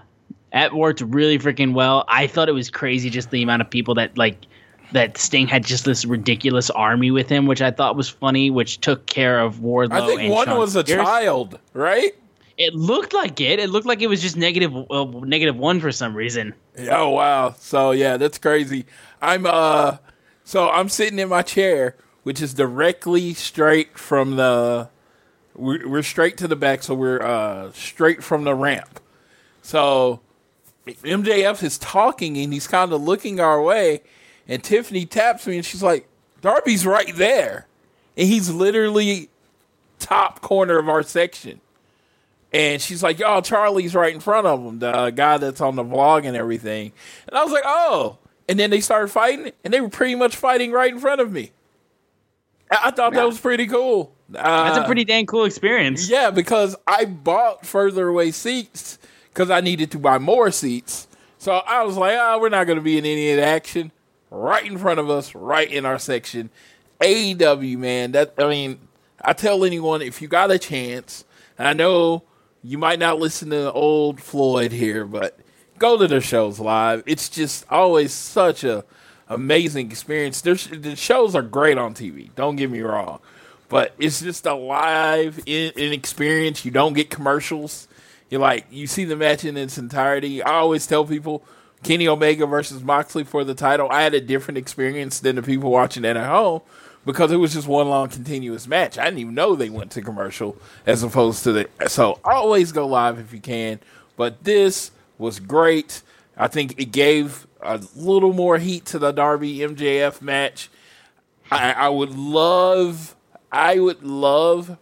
that worked really freaking well. I thought it was crazy just the amount of people that that Sting had just this ridiculous army with him, which I thought was funny, which took care of Wardlow. I think and one Sean was a Spears. Child, right? It looked like it. It looked like it was just negative one for some reason. Oh wow! So yeah, that's crazy. I'm sitting in my chair, which is directly straight from the. We're straight to the back, so we're straight from the ramp. So MJF is talking, and he's kind of looking our way. And Tiffany taps me, and she's like, Darby's right there. And he's literally top corner of our section. And she's like, y'all, Charlie's right in front of him, the guy that's on the vlog and everything. And I was like, oh. And then they started fighting, and they were pretty much fighting right in front of me. I thought that was pretty cool. That's a pretty dang cool experience. Yeah, because I bought further away seats because I needed to buy more seats. So I was like, oh, we're not going to be in any of the action. Right in front of us, right in our section. AEW, man. I tell anyone, if you got a chance, and I know you might not listen to old Floyd here, but go to the shows live. It's just always such an amazing experience. The shows are great on TV. Don't get me wrong. But it's just a live experience. You don't get commercials. You see the match in its entirety. I always tell people, Kenny Omega versus Moxley for the title, I had a different experience than the people watching that at home because it was just one long continuous match. I didn't even know they went to commercial as opposed to so always go live if you can. But this was great. I think it gave a little more heat to the Darby MJF match. I would love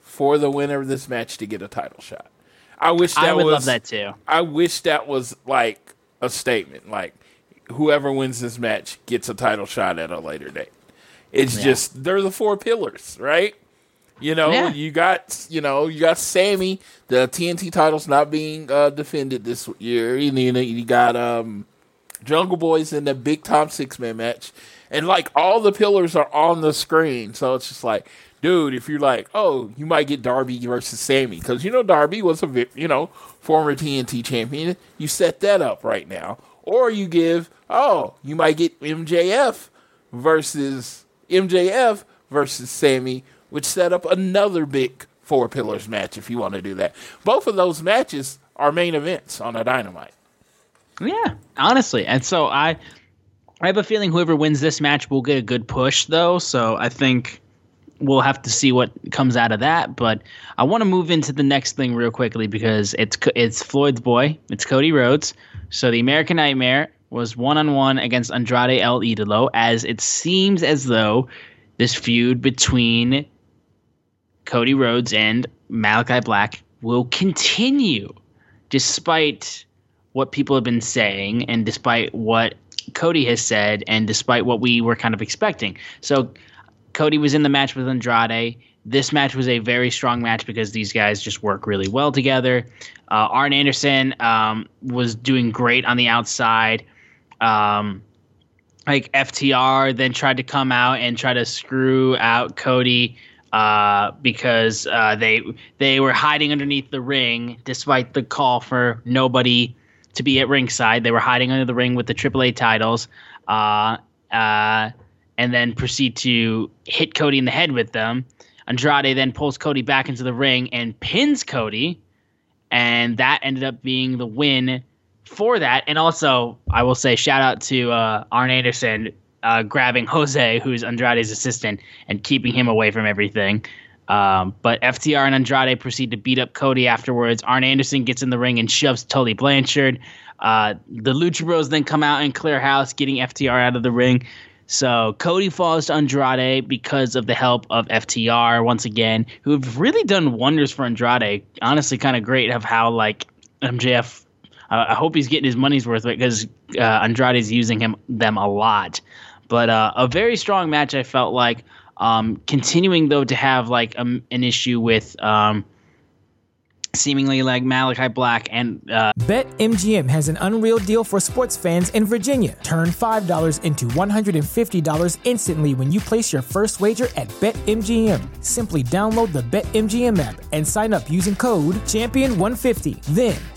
for the winner of this match to get a title shot. I would love that too. I wish that was a statement, whoever wins this match gets a title shot at a later date. It's just they're the four pillars, right? You got Sammy, the TNT title's not being defended this year. You got Jungle Boys in the big time 6-man match, and all the pillars are on the screen. So it's just dude, if you're you might get Darby versus Sammy because Darby was a former TNT champion, you set that up right now. Or you give, you might get MJF versus Sammy, which set up another big four pillars match if you want to do that. Both of those matches are main events on a Dynamite. Yeah, honestly. And so I have a feeling whoever wins this match will get a good push, though. So I think we'll have to see what comes out of that, but I want to move into the next thing real quickly because it's Floyd's boy, it's Cody Rhodes. So the American Nightmare was 1-on-1 against Andrade El Idolo, as it seems as though this feud between Cody Rhodes and Malachi Black will continue, despite what people have been saying and despite what Cody has said and despite what we were kind of expecting. So Cody was in the match with Andrade. This match was a very strong match because these guys just work really well together. Arn Anderson was doing great on the outside. FTR then tried to come out and try to screw out Cody because they were hiding underneath the ring despite the call for nobody to be at ringside. They were hiding under the ring with the AAA titles. And then proceed to hit Cody in the head with them. Andrade then pulls Cody back into the ring and pins Cody, and that ended up being the win for that. And also, I will say, shout out to Arn Anderson grabbing Jose, who's Andrade's assistant, and keeping him away from everything. But FTR and Andrade proceed to beat up Cody afterwards. Arn Anderson gets in the ring and shoves Tully Blanchard. The Lucha Bros then come out and clear house, getting FTR out of the ring. So Cody falls to Andrade because of the help of FTR once again, who have really done wonders for Andrade. Honestly, kind of great of how MJF. I hope he's getting his money's worth because Andrade's using them a lot. But a very strong match, I felt like. Continuing, though, to have like an issue with seemingly like Malachi Black and... BetMGM has an unreal deal for sports fans in Virginia. Turn $5 into $150 instantly when you place your first wager at BetMGM. Simply download the BetMGM app and sign up using code CHAMPION150. Then,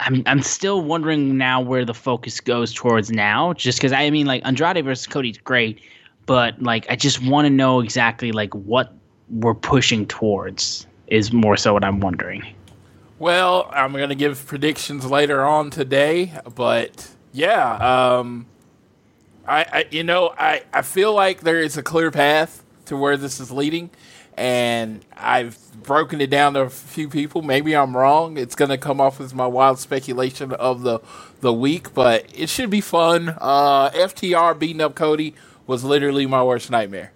I'm still wondering now where the focus goes towards now, just because Andrade versus Cody's great, but like I just want to know exactly like what we're pushing towards is more so what I'm wondering. Well, I'm going to give predictions later on today, but yeah, I feel like there is a clear path to where this is leading. And I've broken it down to a few people. Maybe I'm wrong. It's going to come off as my wild speculation of the week, but it should be fun. FTR beating up Cody was literally my worst nightmare.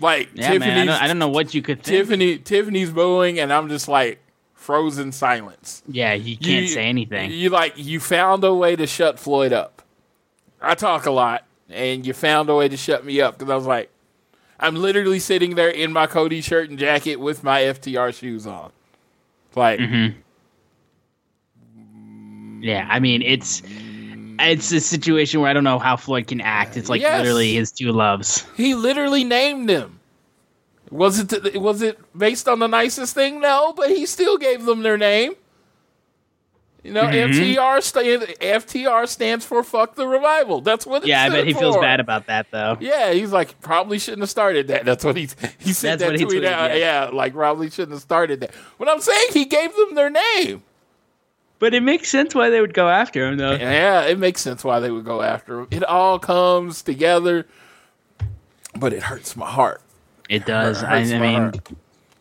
Man, I don't know what you could think. Tiffany's booing, and I'm just like frozen silence. Yeah, you can't say anything. You found a way to shut Floyd up. I talk a lot. And you found a way to shut me up, because I was like, I'm literally sitting there in my Cody shirt and jacket with my FTR shoes on. Like, yeah, I mean, it's a situation where I don't know how Floyd can act. It's like literally his two loves. He literally named them. Was it based on the nicest thing? No, but he still gave them their name. You know, FTR stands for Fuck the Revival. That's what it is. Yeah, I bet he feels bad about that, though. Yeah, he's like, probably shouldn't have started that. That's what he said that to me. Yeah, like, probably shouldn't have started that. But I'm saying he gave them their name. But it makes sense why they would go after him, though. Yeah, it makes sense why they would go after him. It all comes together, but it hurts my heart. It does.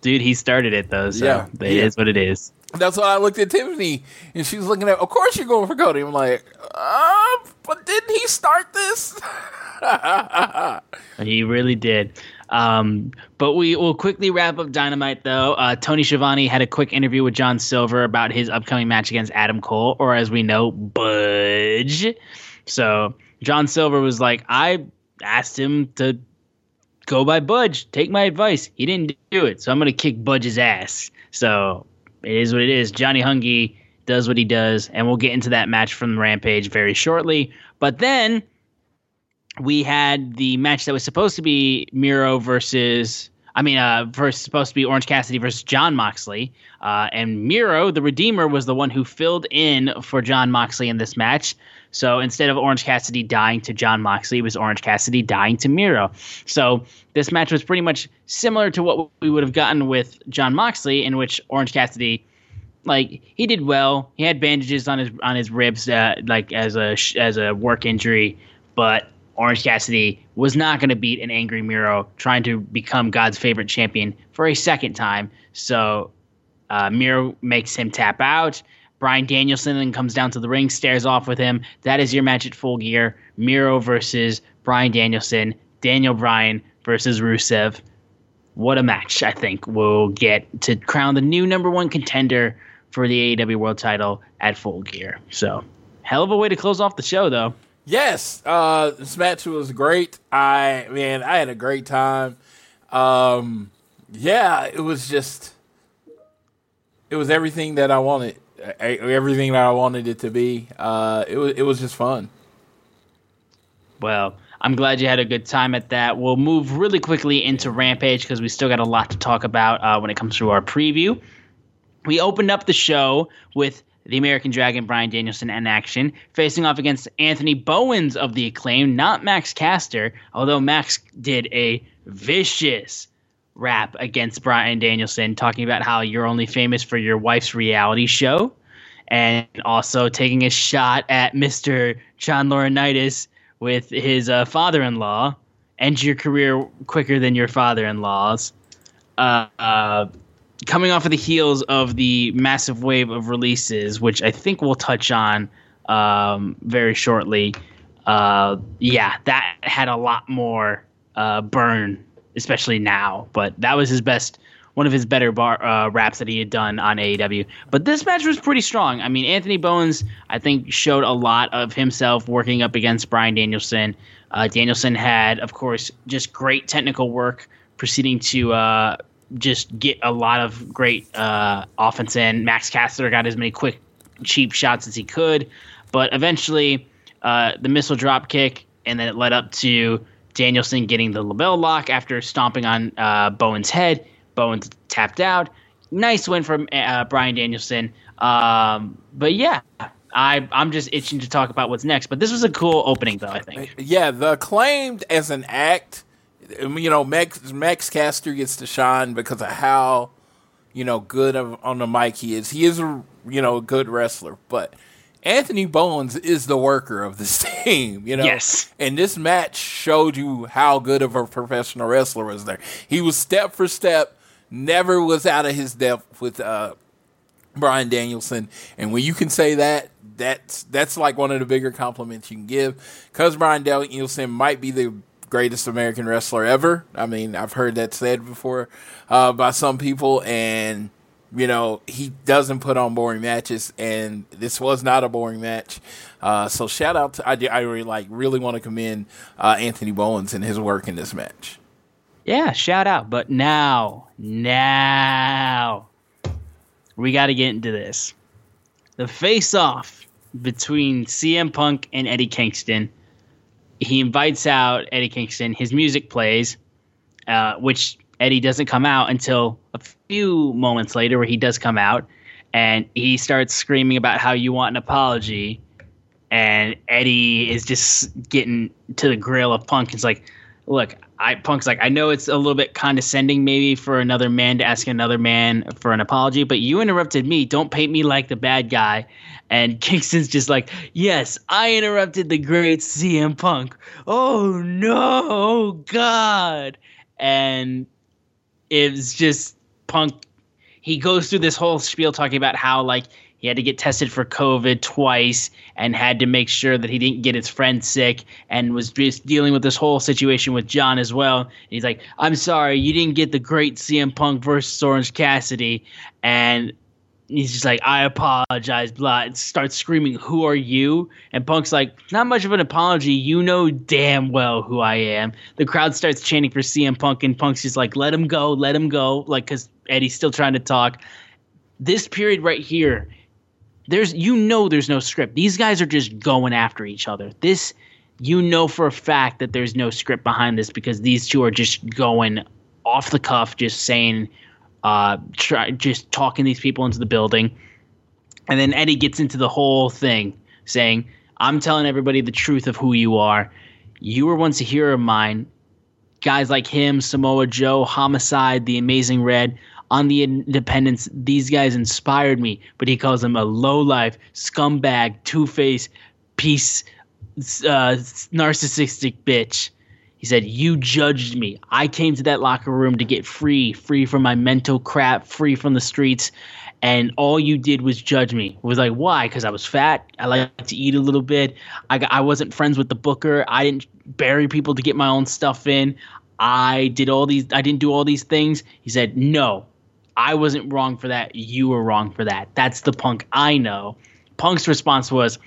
Dude, he started it, though, so it is what it is. That's why I looked at Tiffany, and she was looking at, of course you're going for Cody. I'm like, but didn't he start this? He really did. But we will quickly wrap up Dynamite, though. Tony Schiavone had a quick interview with John Silver about his upcoming match against Adam Cole, or as we know, Budge. So John Silver was like, I asked him to go by Budge. Take my advice. He didn't do it, so I'm going to kick Budge's ass. So... it is what it is. Johnny Hungy does what he does, and we'll get into that match from Rampage very shortly. But then we had the match that was supposed to be Orange Cassidy versus Jon Moxley. And Miro, the Redeemer, was the one who filled in for Jon Moxley in this match. So instead of Orange Cassidy dying to Jon Moxley, it was Orange Cassidy dying to Miro. So this match was pretty much similar to what we would have gotten with Jon Moxley, in which Orange Cassidy, like, he did well. He had bandages on his ribs, like as a work injury, but Orange Cassidy was not going to beat an angry Miro trying to become God's favorite champion for a second time. So Miro makes him tap out. Bryan Danielson then comes down to the ring, stares off with him. That is your match at Full Gear. Miro versus Bryan Danielson. Daniel Bryan versus Rusev. What a match, I think, we'll get to crown the new number one contender for the AEW World title at Full Gear. So, hell of a way to close off the show, though. Yes, this match was great. I had a great time. It was everything that I wanted. Everything that I wanted it to be. It was just fun. Well, I'm glad you had a good time at that. We'll move really quickly into Rampage because we still got a lot to talk about when it comes to our preview. We opened up the show with The American Dragon, Bryan Danielson, in action, facing off against Anthony Bowens of the Acclaim, not Max Caster, although Max did a vicious rap against Bryan Danielson, talking about how you're only famous for your wife's reality show, and also taking a shot at Mr. John Laurinaitis with his father-in-law. End your career quicker than your father-in-law's. Coming off of the heels of the massive wave of releases, which I think we'll touch on very shortly. That had a lot more burn, especially now. But that was his best, one of his better raps that he had done on AEW. But this match was pretty strong. I mean, Anthony Bowens, I think, showed a lot of himself working up against Bryan Danielson. Danielson had, of course, just great technical work, proceeding to just get a lot of great offense in. Max Caster got as many quick, cheap shots as he could. But eventually, the missile drop kick, and then it led up to Danielson getting the label lock after stomping on Bowen's head. Bowen tapped out. Nice win from Bryan Danielson. I'm just itching to talk about what's next. But this was a cool opening, though, I think. Yeah, the Acclaimed as an act, you know, Max Caster gets to shine because of how, you know, good on the mic he is. He is, a good wrestler, but Anthony Bowens is the worker of this team, you know. Yes. And this match showed you how good of a professional wrestler was there. He was step for step, never was out of his depth with Bryan Danielson. And when you can say that, that's like one of the bigger compliments you can give, because Bryan Danielson might be the greatest American wrestler ever. I mean, I've heard that said before by some people, and, you know, he doesn't put on boring matches, and this was not a boring match. So shout out to, I really want to commend Anthony Bowens and his work in this match. Yeah, shout out. But now we got to get into this. The face-off between CM Punk and Eddie Kingston. He invites out Eddie Kingston. His music plays, which Eddie doesn't come out until a few moments later, where he does come out. And he starts screaming about how you want an apology. And Eddie is just getting to the grill of Punk. It's like, look, Punk's like, I know it's a little bit condescending maybe for another man to ask another man for an apology, but you interrupted me. Don't paint me like the bad guy. And Kingston's just like, yes, I interrupted the great CM Punk. Oh, no, oh, God. And it's just Punk. He goes through this whole spiel talking about how, like, he had to get tested for COVID twice and had to make sure that he didn't get his friend sick, and was just dealing with this whole situation with John as well. And he's like, I'm sorry, you didn't get the great CM Punk versus Orange Cassidy. And he's just like, I apologize, blah, and starts screaming, who are you? And Punk's like, not much of an apology. You know damn well who I am. The crowd starts chanting for CM Punk, and Punk's just like, let him go, like, because Eddie's still trying to talk. This period right here, there's no script. These guys are just going after each other. This, you know for a fact that there's no script behind this, because these two are just going off the cuff, just saying – just talking these people into the building. And then Eddie gets into the whole thing, saying, I'm telling everybody the truth of who you are. You were once a hero of mine. Guys like him, Samoa Joe, Homicide, The Amazing Red, on the independents, these guys inspired me. But he calls them a lowlife, scumbag, two-faced, piece, narcissistic bitch. He said, you judged me. I came to that locker room to get free from my mental crap, free from the streets, and all you did was judge me. It was like, why? Because I was fat. I liked to eat a little bit. I wasn't friends with the booker. I didn't bury people to get my own stuff in. I didn't do all these things. He said, no, I wasn't wrong for that. You were wrong for that. That's the Punk I know. Punk's response was,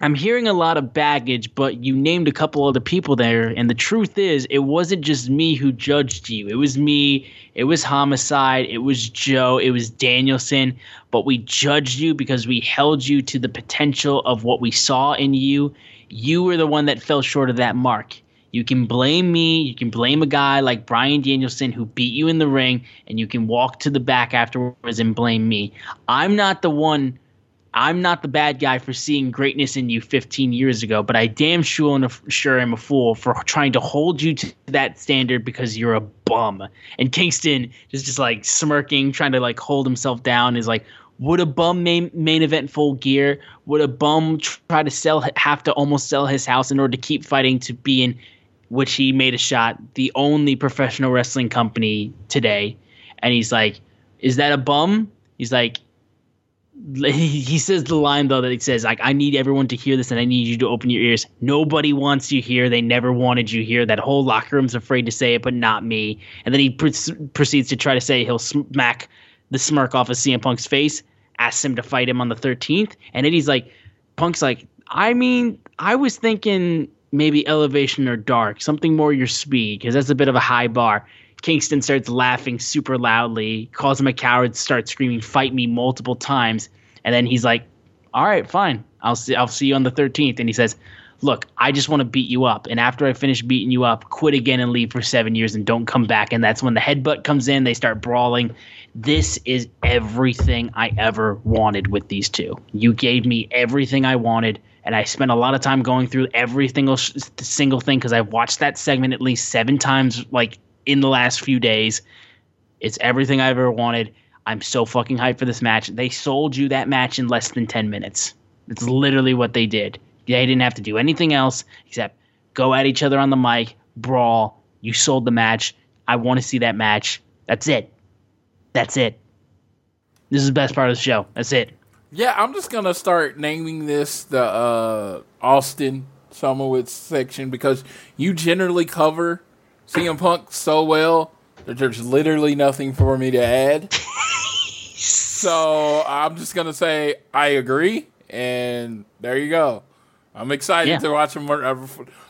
I'm hearing a lot of baggage, but you named a couple other people there, and the truth is, it wasn't just me who judged you. It was me, it was Homicide, it was Joe, it was Danielson, but we judged you because we held you to the potential of what we saw in you. You were the one that fell short of that mark. You can blame me, you can blame a guy like Bryan Danielson who beat you in the ring, and you can walk to the back afterwards and blame me. I'm not the one I'm not the bad guy for seeing greatness in you 15 years ago, but I damn sure am a fool for trying to hold you to that standard because you're a bum. And Kingston is just like smirking, trying to like hold himself down, is like, would a bum main event Full Gear? Would a bum try to have to almost sell his house in order to keep fighting to be in, which he made a shot, the only professional wrestling company today? And he's like, is that a bum? He's like, he says the line, though, that he says, like, I need everyone to hear this and I need you to open your ears. Nobody wants you here. They never wanted you here. That whole locker room's afraid to say it, but not me. And then he proceeds to try to say he'll smack the smirk off of CM Punk's face, asks him to fight him on the 13th. And Eddie's like, Punk's like, I mean, I was thinking maybe Elevation or Dark, something more your speed, because that's a bit of a high bar. Kingston starts laughing super loudly, calls him a coward, starts screaming, fight me, multiple times. And then he's like, all right, fine. I'll see you on the 13th. And he says, look, I just want to beat you up. And after I finish beating you up, quit again and leave for 7 years and don't come back. And that's when the headbutt comes in. They start brawling. This is everything I ever wanted with these two. You gave me everything I wanted. And I spent a lot of time going through every single thing because I've watched that segment at least 7 times, like, in the last few days. It's everything I ever wanted. I'm so fucking hyped for this match. They sold you that match in less than 10 minutes. It's literally what they did. They didn't have to do anything else except go at each other on the mic, brawl. You sold the match. I want to see that match. That's it. This is the best part of the show. That's it. Yeah, I'm just going to start naming this the Austin Summerwood section because you generally cover CM Punk so well that there's literally nothing for me to add. So I'm just going to say I agree, and there you go. I'm excited to watch them.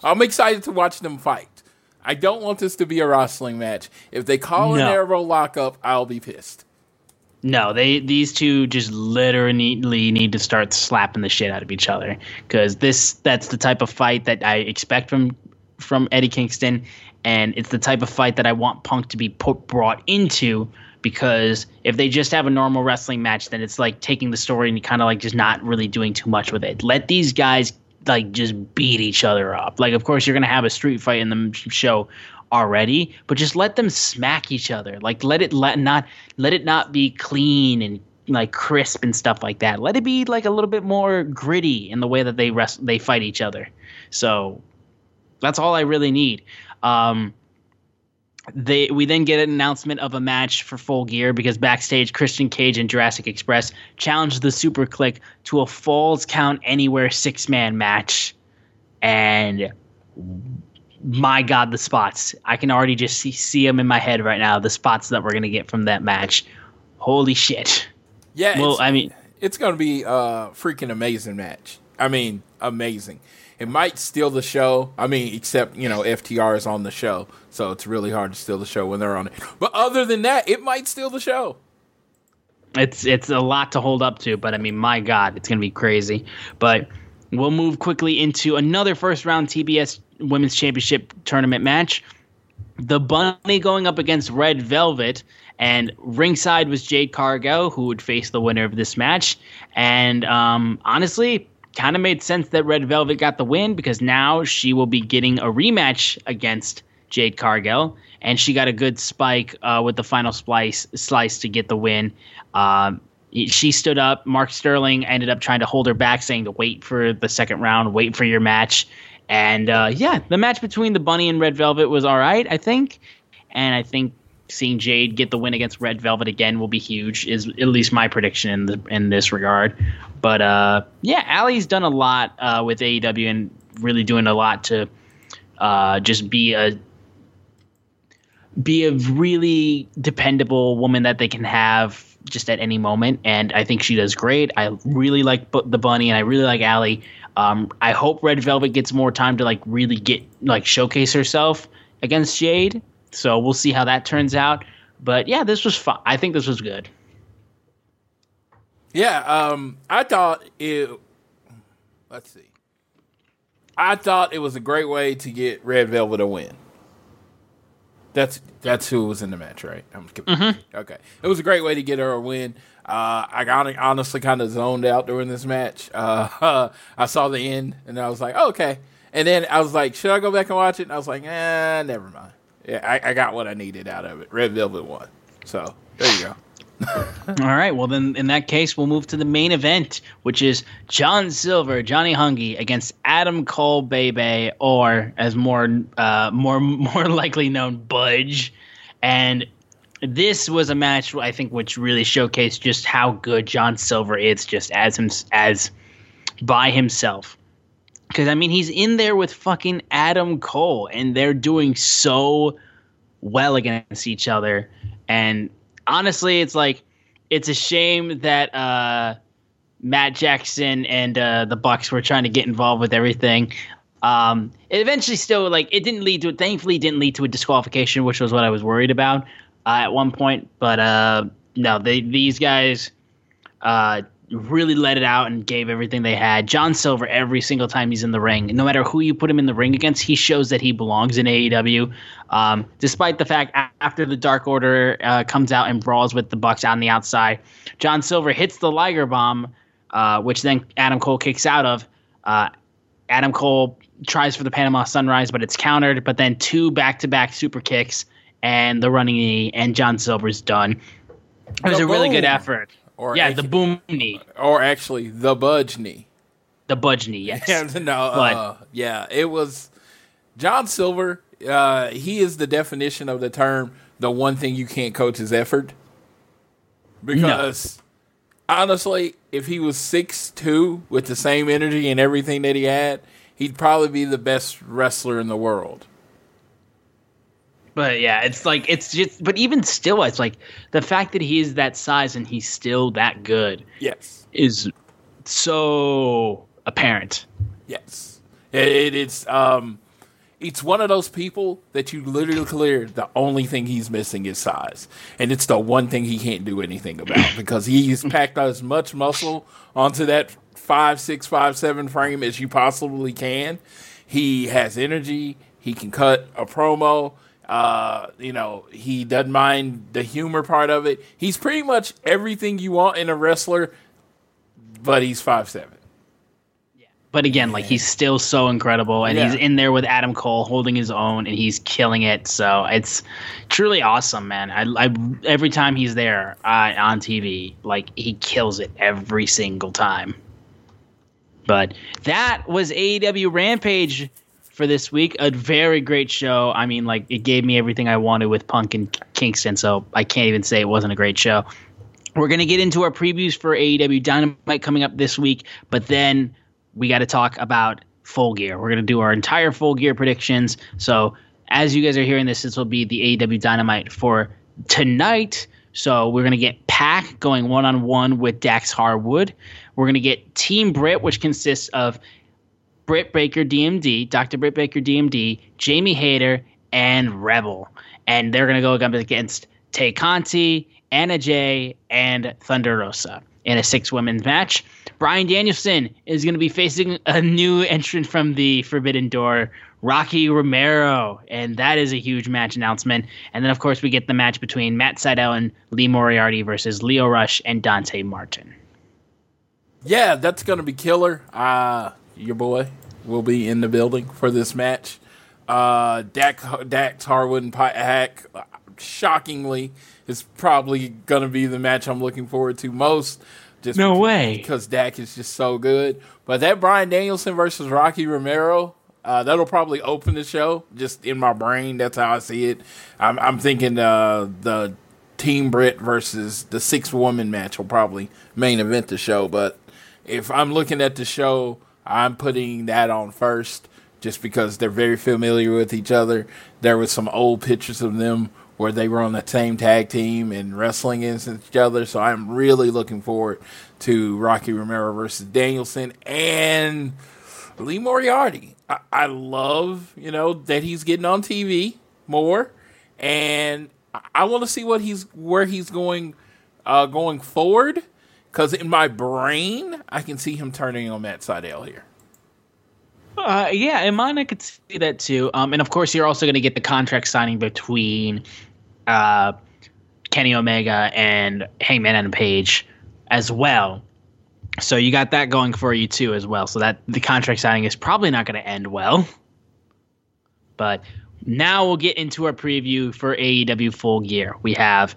I'm excited to watch them fight. I don't want this to be a wrestling match. If they call an arrow lockup, I'll be pissed. No, these two just literally need to start slapping the shit out of each other because that's the type of fight that I expect from Eddie Kingston. And it's the type of fight that I want Punk to be brought into, because if they just have a normal wrestling match, then it's like taking the story and kind of like just not really doing too much with it. Let these guys like just beat each other up. Like, of course, you're going to have a street fight in the show already, but just let them smack each other. Like, let it not be clean and like crisp and stuff like that. Let it be like a little bit more gritty in the way that they fight each other. So that's all I really need. We then get an announcement of a match for Full Gear because backstage Christian Cage and Jurassic Express challenged the Superkliq to a Falls Count Anywhere 6-man match, and my God, the spots! I can already just see them in my head right now. The spots that we're gonna get from that match, holy shit! Yeah, well, I mean, it's gonna be a freaking amazing match. I mean, amazing. It might steal the show. I mean, except, you know, FTR is on the show, so it's really hard to steal the show when they're on it. But other than that, it might steal the show. It's a lot to hold up to, but, I mean, my God, it's going to be crazy. But we'll move quickly into another first-round TBS Women's Championship tournament match. The Bunny going up against Red Velvet, and ringside was Jade Cargill, who would face the winner of this match. And, honestly, kind of made sense that Red Velvet got the win because now she will be getting a rematch against Jade Cargill, and she got a good spike with the final slice to get the win. She stood up. Mark Sterling ended up trying to hold her back, saying to wait for the second round, wait for your match. And the match between the Bunny and Red Velvet was all right, I think. And I think seeing Jade get the win against Red Velvet again will be huge, is at least my prediction in this regard. But, Allie's done a lot with AEW and really doing a lot to just be a really dependable woman that they can have just at any moment, and I think she does great. I really like the Bunny, and I really like Allie. I hope Red Velvet gets more time to, like, really get, like, showcase herself against Jade. So we'll see how that turns out. But, yeah, this was fun. I think this was good. Yeah, I thought it was a great way to get Red Velvet a win. That's who was in the match, right? I'm confused. Okay. It was a great way to get her a win. I honestly kind of zoned out during this match. I saw the end, and I was like, oh, okay. And then I was like, should I go back and watch it? And I was like, never mind. Yeah, I got what I needed out of it. Red Velvet won. So, there you go. All right. Well, then in that case, we'll move to the main event, which is John Silver, Johnny Hungy, against Adam Cole, Bebe, or as more likely known, Budge. And this was a match, I think, which really showcased just how good John Silver is, just as by himself. Because I mean, he's in there with fucking Adam Cole, and they're doing so well against each other, and honestly, it's like it's a shame that Matt Jackson and the Bucks were trying to get involved with everything. It eventually still it didn't lead to it. Thankfully, it didn't lead to a disqualification, which was what I was worried about at one point. But no, these guys really let it out and gave everything they had. John Silver, every single time he's in the ring, no matter who you put him in the ring against, he shows that he belongs in AEW. Despite the fact after the Dark Order comes out and brawls with the Bucks on the outside, John Silver hits the Liger Bomb, which then Adam Cole kicks out of. Adam Cole tries for the Panama Sunrise, but it's countered. But then two back-to-back super kicks and the running knee, and John Silver's done. It was a really good effort. Or the boom knee. Or actually, the budge knee. The budge knee, yes. It was John Silver. He is the definition of the term, the one thing you can't coach is effort. Because, honestly, if he was 6'2", with the same energy and everything that he had, he'd probably be the best wrestler in the world. But yeah, but even still, it's like the fact that he is that size and he's still that good. Yes, is so apparent. Yes, it's one of those people that you literally clear. The only thing he's missing is size, and it's the one thing he can't do anything about because he's packed as much muscle onto that 5'6", 5'7" frame as you possibly can. He has energy. He can cut a promo. He doesn't mind the humor part of it. He's pretty much everything you want in a wrestler, but he's 5'7". Yeah. But again, he's still so incredible, and he's in there with Adam Cole holding his own, and he's killing it. So it's truly awesome, man. I every time he's there on TV, he kills it every single time. But that was AEW Rampage for this week. A very great show. I mean, it gave me everything I wanted with Punk and Kingston, so I can't even say it wasn't a great show. We're going to get into our previews for AEW Dynamite coming up this week, but then we got to talk about Full Gear. We're going to do our entire Full Gear predictions, so as you guys are hearing this will be the AEW Dynamite for tonight. So we're going to get Pac going one-on-one with Dax Harwood. We're going to get Team Britt, which consists of Britt Baker, DMD, Dr. Britt Baker, DMD, Jamie Hayter, and Rebel. And they're going to go against Tay Conti, Anna Jay, and Thunder Rosa in a 6-women match. Bryan Danielson is going to be facing a new entrant from the Forbidden Door, Rocky Romero. And that is a huge match announcement. And then, of course, we get the match between Matt Sydal and Lee Moriarty versus Lio Rush and Dante Martin. Yeah, that's going to be killer. Your boy will be in the building for this match. Dax Harwood and Hack, shockingly, is probably going to be the match I'm looking forward to most. Because Dax is just so good. But that Bryan Danielson versus Rocky Romero, that'll probably open the show. Just in my brain, that's how I see it. I'm thinking the Team Britt versus the 6-woman match will probably main event the show. But if I'm looking at the show, I'm putting that on first just because they're very familiar with each other. There was some old pictures of them where they were on the same tag team and wrestling against each other. So I'm really looking forward to Rocky Romero versus Danielson and Lee Moriarty. I love, that he's getting on TV more, and I want to see where he's going forward. Because in my brain, I can see him turning on Matt Sydal here. Yeah, in mine I could see that too. And of course, you're also going to get the contract signing between Kenny Omega and Hangman Adam Page as well. So you got that going for you too as well. So that the contract signing is probably not going to end well. But now we'll get into our preview for AEW Full Gear. We have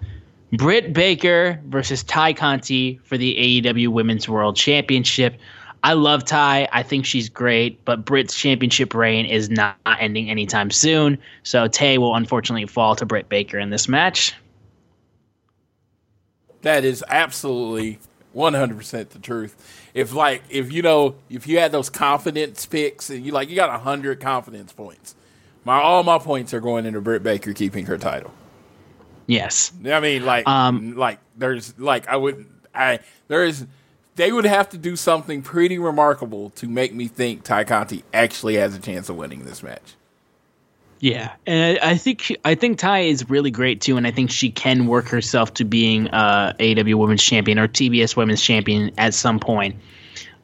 Britt Baker versus Ty Conti for the AEW Women's World Championship. I love Ty. I think she's great, but Britt's championship reign is not ending anytime soon. So Tay will unfortunately fall to Britt Baker in this match. That is absolutely 100% the truth. If you had those confidence picks and you got 100 confidence points, all my points are going into Britt Baker keeping her title. Yes. I mean, they would have to do something pretty remarkable to make me think Ty Conti actually has a chance of winning this match. Yeah, and I think Ty is really great too, and I think she can work herself to being AEW Women's Champion or TBS Women's Champion at some point.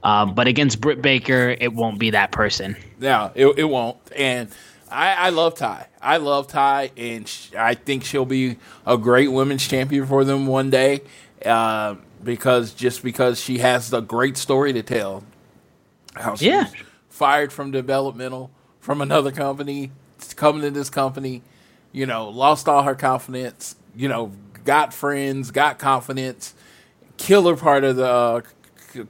But against Britt Baker, it won't be that person. No, it won't. And I love Ty. I love Ty, and I think she'll be a great Women's Champion for them one day because she has the great story to tell. How she was fired from developmental from another company. Coming to this company, lost all her confidence, got friends, got confidence, killer part of the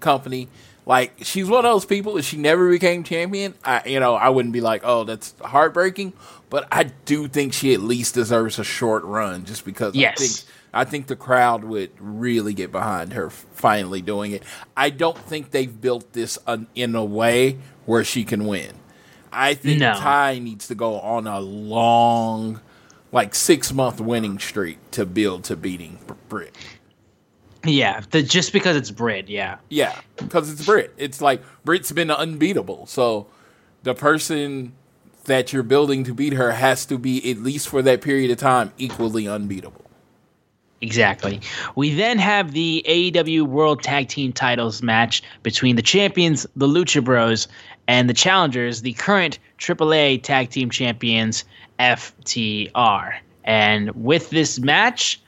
company. Like, she's one of those people, if she never became champion, I wouldn't be like, oh, that's heartbreaking. But I do think she at least deserves a short run just because I think the crowd would really get behind her finally doing it. I don't think they've built this in a way where she can win. I think Ty needs to go on a long, 6-month winning streak to build to beating Britt. Yeah, just because it's Britt, yeah. Yeah, because it's Britt. It's like Britt's been unbeatable. So the person that you're building to beat her has to be, at least for that period of time, equally unbeatable. Exactly. We then have the AEW World Tag Team Titles match between the champions, the Lucha Bros, and the challengers, the current AAA Tag Team Champions, FTR. And with this match,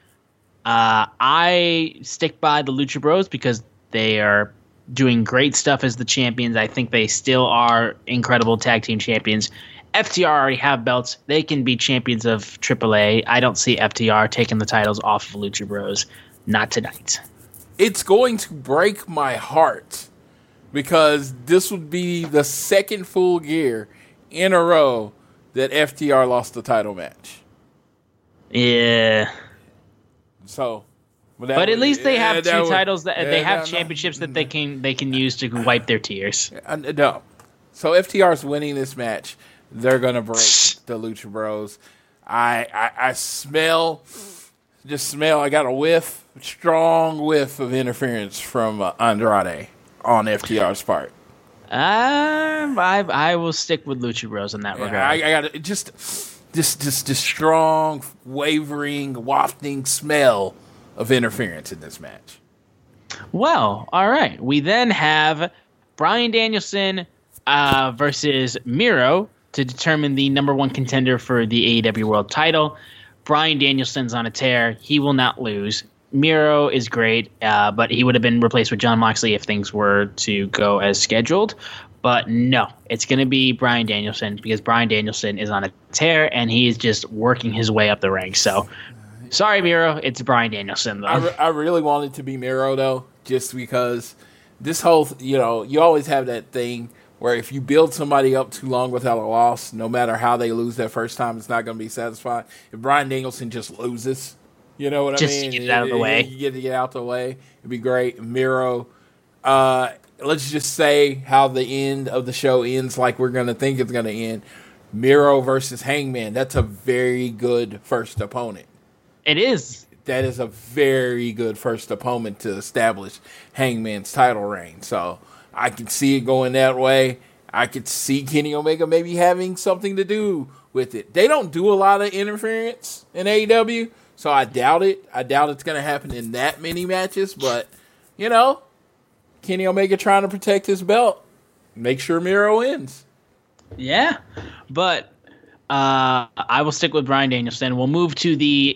I stick by the Lucha Bros because they are doing great stuff as the champions. I think they still are incredible Tag Team Champions. FTR already have belts. They can be champions of AAA. I don't see FTR taking the titles off of Lucha Bros. Not tonight. It's going to break my heart because this would be the second Full Gear in a row that FTR lost the title match. Yeah. So, but at least they have two titles. They have championships that they can use to wipe their tears. No. So FTR's winning this match. They're going to break the Lucha Bros. I smell. I got a whiff, strong whiff of interference from Andrade on FTR's part. I will stick with Lucha Bros in that regard. I got just strong, wavering, wafting smell of interference in this match. Well, all right. We then have Bryan Danielson versus Miro to determine the number one contender for the AEW World title. Bryan Danielson's on a tear. He will not lose. Miro is great, but he would have been replaced with Jon Moxley if things were to go as scheduled. But no, it's going to be Bryan Danielson because Bryan Danielson is on a tear, and he is just working his way up the ranks. So, sorry, Miro. It's Bryan Danielson, though. I really wanted to be Miro, though, just because this whole, you always have that thing where if you build somebody up too long without a loss, no matter how they lose that first time, it's not going to be satisfying. If Bryan Danielson just loses, you know what I mean? Just get it out of the way. You get to get out the way. It'd be great. Miro, let's just say how the end of the show ends like we're going to think it's going to end. Miro versus Hangman. That's a very good first opponent. It is. That is a very good first opponent to establish Hangman's title reign. So I could see it going that way. I could see Kenny Omega maybe having something to do with it. They don't do a lot of interference in AEW, so I doubt it. I doubt it's going to happen in that many matches, but, Kenny Omega trying to protect his belt. Make sure Miro wins. Yeah, but I will stick with Bryan Danielson. We'll move to the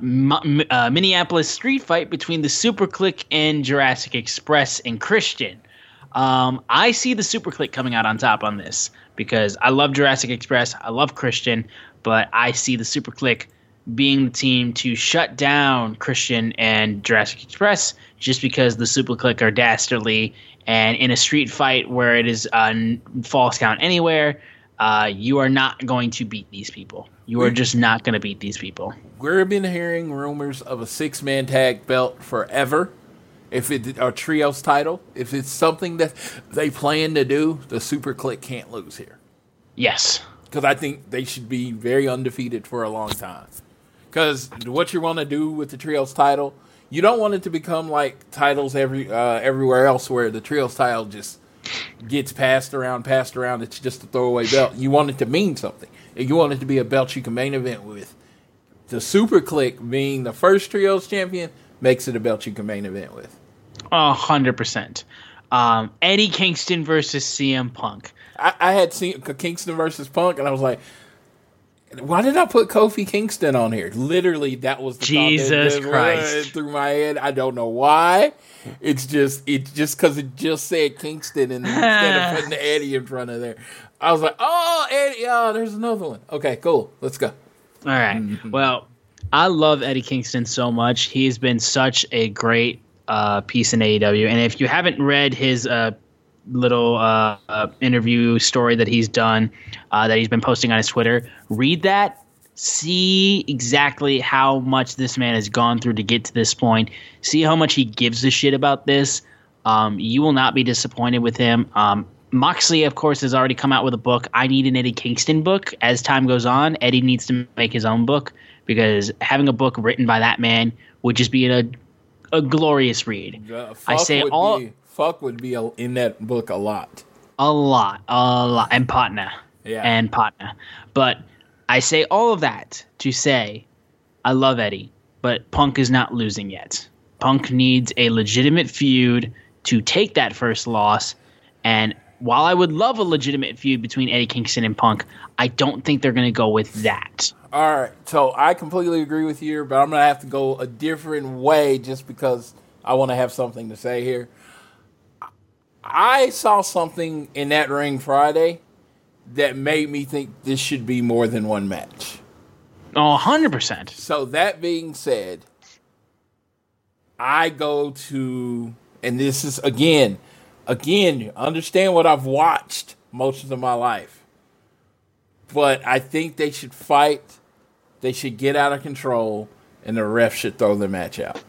Minneapolis street fight between the Superkliq and Jurassic Express and Christian. I see the Superkliq coming out on top on this because I love Jurassic Express. I love Christian, but I see the Superkliq being the team to shut down Christian and Jurassic Express just because the Superkliq are dastardly. And in a street fight where it is a false count anywhere, you are not going to beat these people. You are just not going to beat these people. We've been hearing rumors of a six-man tag belt forever. If it's a trios title, if it's something that they plan to do, the Superkliq can't lose here. Yes. Because I think they should be very undefeated for a long time. Because what you want to do with the trios title... You don't want it to become like titles everywhere else where the trios title just gets passed around. It's just a throwaway belt. You want it to mean something. You want it to be a belt you can main event with. The Superkliq being the first trios champion makes it a belt you can main event with. 100%. Eddie Kingston versus CM Punk. I had seen Kingston versus Punk, and I was like, why did I put Kofi Kingston on here? Literally, that was the Jesus thought that Christ through my head. I don't know why. It's just because it just said Kingston, and instead of putting the Eddie in front of there, I was like, oh, Eddie, oh, there's another one. Okay, cool. Let's go. All right. Mm-hmm. Well, I love Eddie Kingston so much. He's been such a great piece in AEW, and if you haven't read his little interview story that he's done that he's been posting on his Twitter, read that, see exactly how much this man has gone through to get to this point, see how much he gives a shit about this. You will not be disappointed with him. Moxley, of course, has already come out with a book. I need an Eddie Kingston book. As time goes on, Eddie needs to make his own book, because having a book written by that man would just be a glorious read. Fuck would be in that book a lot. And partner. But I say all of that to say I love Eddie, but Punk is not losing yet. Punk needs a legitimate feud to take that first loss. And while I would love a legitimate feud between Eddie Kingston and Punk, I don't think they're going to go with that. All right. So I completely agree with you, but I'm going to have to go a different way just because I want to have something to say here. I saw something in that ring Friday that made me think this should be more than one match. 100%. So that being said, I go to, and this is, again, understand what I've watched most of my life. But I think they should fight, they should get out of control, and the ref should throw the match out.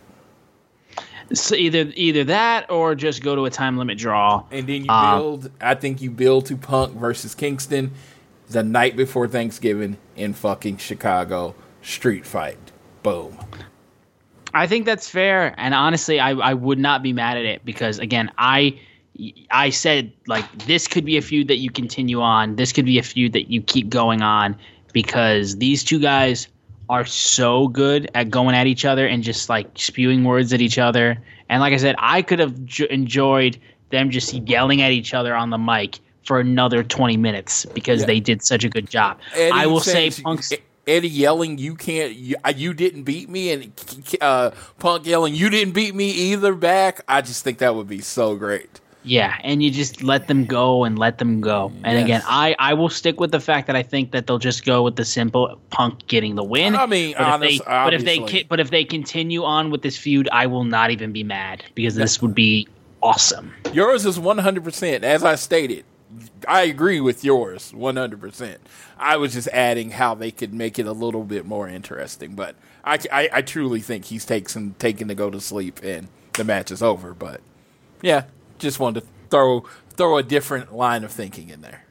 So either that or just go to a time limit draw. And then you build. I think you build to Punk versus Kingston the night before Thanksgiving in fucking Chicago. Street fight. Boom. I think that's fair. And honestly, I would not be mad at it because, again, I said, like, this could be a feud that you continue on. This could be a feud that you keep going on because these two guys are so good at going at each other and just like spewing words at each other. And like I said, I could have enjoyed them just yelling at each other on the mic for another 20 minutes because they did such a good job. Eddie I will say Punk's... Eddie yelling, you didn't beat me, and Punk yelling, you didn't beat me either back. I just think that would be so great. Yeah, and you just let them go. And yes. Again, I will stick with the fact that I think that they'll just go with the simple Punk getting the win. I mean, but if they continue on with this feud, I will not even be mad because this would be awesome. Yours is 100%. As I stated, I agree with yours 100%. I was just adding how they could make it a little bit more interesting, but I truly think he's taken to go to sleep and the match is over. But yeah. Just wanted to throw a different line of thinking in there.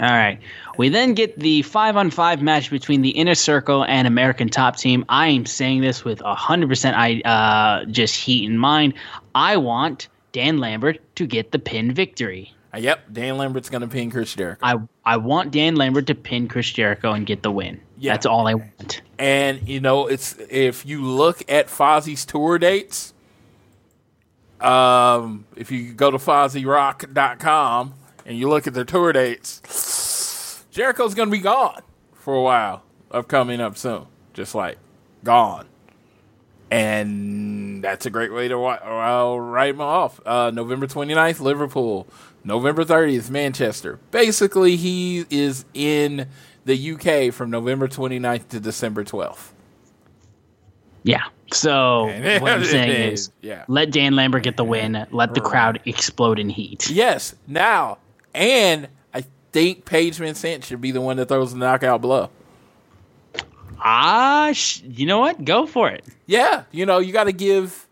All right. We then get the 5-on-5 match between the Inner Circle and American Top Team. I am saying this with 100% just heat in mind. I want Dan Lambert to get the pin victory. Yep, Dan Lambert's going to pin Chris Jericho. I want Dan Lambert to pin Chris Jericho and get the win. Yeah. That's all I want. And, you know, it's if you look at Fozzie's tour dates, if you go to FozzyRock.com and you look at their tour dates, Jericho's going to be gone for a while of coming up soon. Just like gone. And that's a great way to write him off. November 29th, Liverpool. November 30th, Manchester. Basically, he is in the UK from November 29th to December 12th. Yeah. So what I'm saying is, let Dan Lambert get the win. Let the crowd explode in heat. Yes. Now, and I think Paige Vincent should be the one that throws the knockout blow. You know what? Go for it. Yeah. You know, you got to give,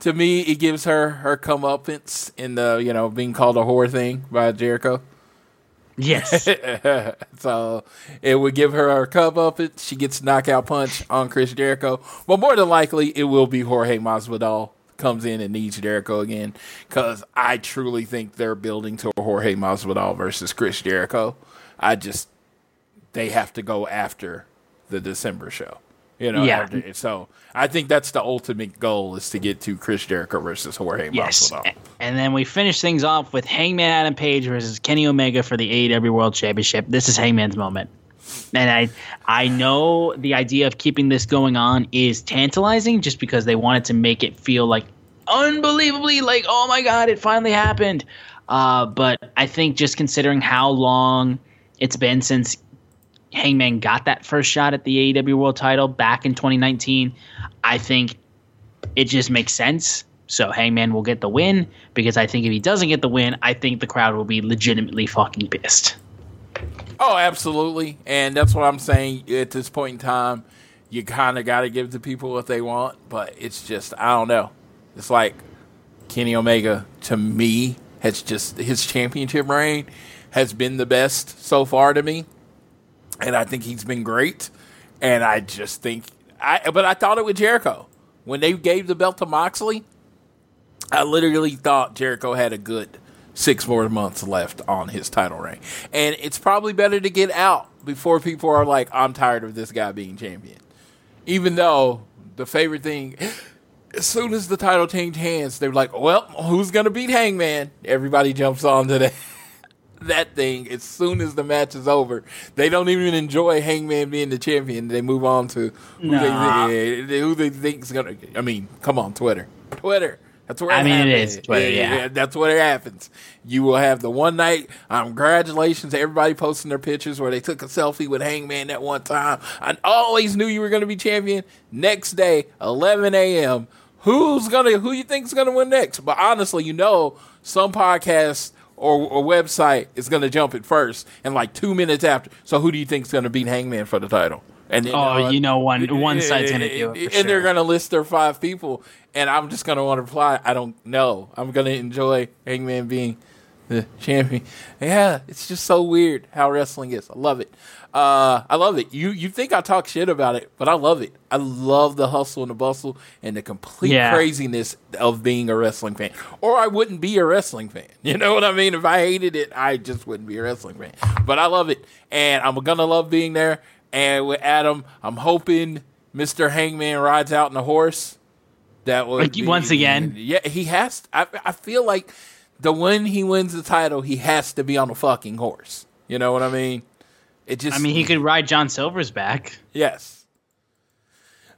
to me, it gives her comeuppance in the, you know, being called a whore thing by Jericho. Yes. So it would give her her cup up. It she gets knockout punch on Chris Jericho, but more than likely it will be Jorge Masvidal comes in and needs Jericho again, because I truly think they're building to a Jorge Masvidal versus Chris Jericho. They have to go after the December show, you know. Yeah. After, so I think that's the ultimate goal, is to get to Chris Jericho versus Jorge Masvidal. Yes. And then we finish things off with Hangman Adam Page versus Kenny Omega for the AEW World Championship. This is Hangman's moment. And I know the idea of keeping this going on is tantalizing, just because they wanted to make it feel like unbelievably, like, oh my God, it finally happened. But I think just considering how long it's been since Hangman got that first shot at the AEW World title back in 2019, I think it just makes sense. So Hangman will get the win, because I think if he doesn't get the win, I think the crowd will be legitimately fucking pissed. Oh, absolutely. And that's what I'm saying. At this point in time, you kind of got to give the people what they want, but it's just, I don't know. It's like Kenny Omega, to me, has just, his championship reign has been the best so far to me. And I think he's been great. And I just think, but I thought it with Jericho. When they gave the belt to Moxley, I literally thought Jericho had a good 6 more months left on his title reign. And it's probably better to get out before people are like, I'm tired of this guy being champion. Even though the favorite thing, as soon as the title changed hands, they were like, well, who's going to beat Hangman? Everybody jumps on to that thing as soon as the match is over. They don't even enjoy Hangman being the champion. They move on to who they think is going to. I mean, come on, Twitter. That's where it happens. It is Twitter, yeah. That's where it happens. You will have the one night, congratulations, everybody posting their pictures where they took a selfie with Hangman that one time. I always knew you were going to be champion. Next day, 11 a.m., who you think is going to win next? But honestly, you know, some podcasts or website is going to jump it first, and like 2 minutes after. So who do you think is going to beat Hangman for the title? And then, one site's going to do it. And they're going to list their 5 people, and I'm just going to want to reply, I don't know. I'm going to enjoy Hangman being the champion. Yeah, it's just so weird how wrestling is. I love it. I love it. You think I talk shit about it, but I love it. I love the hustle and the bustle and the complete craziness of being a wrestling fan. Or I wouldn't be a wrestling fan. You know what I mean? If I hated it, I just wouldn't be a wrestling fan. But I love it, and I'm gonna love being there. And with Adam, I'm hoping Mr. Hangman rides out on a horse. That would like be, once again. Yeah, he has. I feel like the when he wins the title, he has to be on a fucking horse. You know what I mean? He could ride John Silver's back. Yes.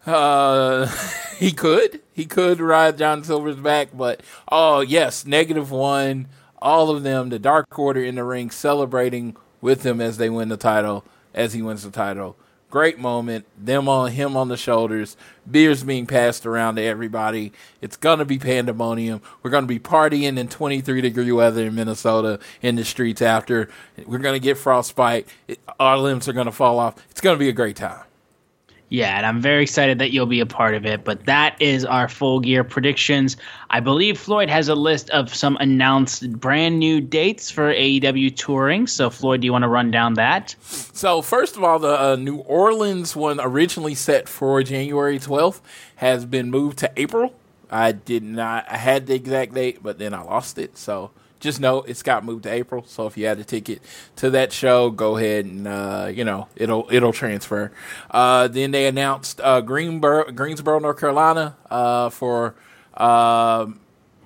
He could ride John Silver's back, but oh yes, -1, all of them, the Dark Order in the ring celebrating with him as they win the title, as he wins the title. Great moment. Him on the shoulders, beers being passed around to everybody. It's gonna be pandemonium. We're gonna be partying in 23-degree weather in Minnesota in the streets after. We're gonna get frostbite. Our limbs are gonna fall off. It's gonna be a great time. Yeah, and I'm very excited that you'll be a part of it. But that is our Full Gear predictions. I believe Floyd has a list of some announced brand new dates for AEW touring. So, Floyd, do you want to run down that? So, first of all, the New Orleans one, originally set for January 12th, has been moved to April. I had the exact date, but then I lost it. So, just know it's got moved to April. So if you had a ticket to that show, go ahead and it'll transfer. Then they announced Greensboro, North Carolina, for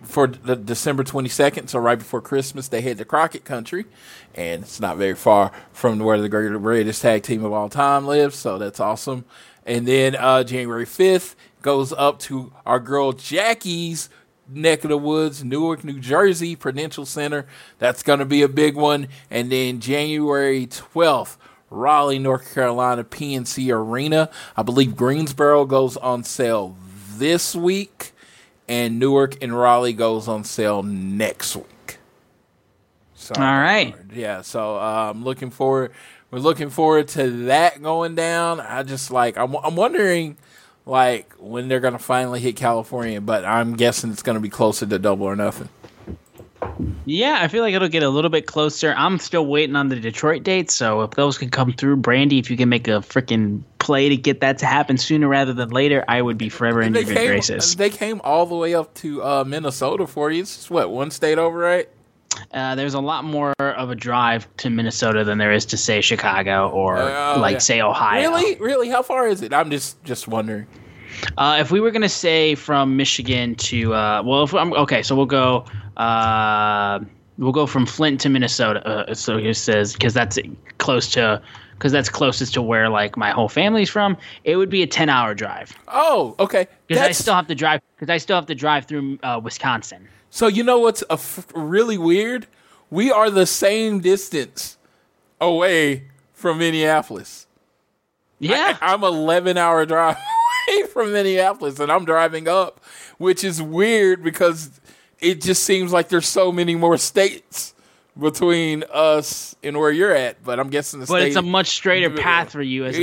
for the December 22nd, so right before Christmas, they head to Crockett Country, and it's not very far from where the greatest tag team of all time lives, so that's awesome. And then January 5th goes up to our girl Jackie's neck of the woods, Newark, New Jersey, Prudential Center. That's going to be a big one. And then January 12th, Raleigh, North Carolina, PNC Arena. I believe Greensboro goes on sale this week, and Newark and Raleigh goes on sale next week. So, all right. Yeah, so I'm looking forward. We're looking forward to that going down. I'm wondering, like, when they're going to finally hit California, but I'm guessing it's going to be closer to Double or Nothing. Yeah, I feel like it'll get a little bit closer. I'm still waiting on the Detroit dates, so if those can come through, Brandy, if you can make a freaking play to get that to happen sooner rather than later, I would be forever in your good graces. They came all the way up to Minnesota for you. It's what, one state over, right? There's a lot more of a drive to Minnesota than there is to, say, Chicago or, say, Ohio. Really? How far is it? I'm just wondering. If we were going to say from Michigan to we'll go from Flint to Minnesota. So it says because that's closest to where, like, my whole family's from. It would be a 10-hour drive. Oh, okay. Because I still have to drive through Wisconsin. So you know what's really weird? We are the same distance away from Minneapolis. Yeah, I'm 11-hour drive away from Minneapolis, and I'm driving up, which is weird because it just seems like there's so many more states between us and where you're at. But I'm guessing it's a much straighter path for you. It's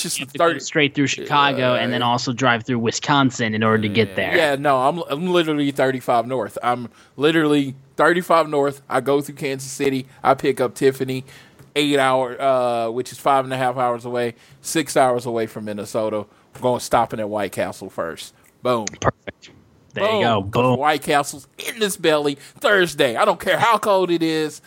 just straight through Chicago and then also drive through Wisconsin in order to get there. Yeah, no, I'm literally 35 north. I'm literally 35 north. I go through Kansas City. I pick up Tiffany, 8 hour, which is 5.5 hours away, 6 hours away from Minnesota. We're going stopping at White Castle first. Boom. Perfect. There you go. Boom. White Castle's in this belly Thursday. I don't care how cold it is.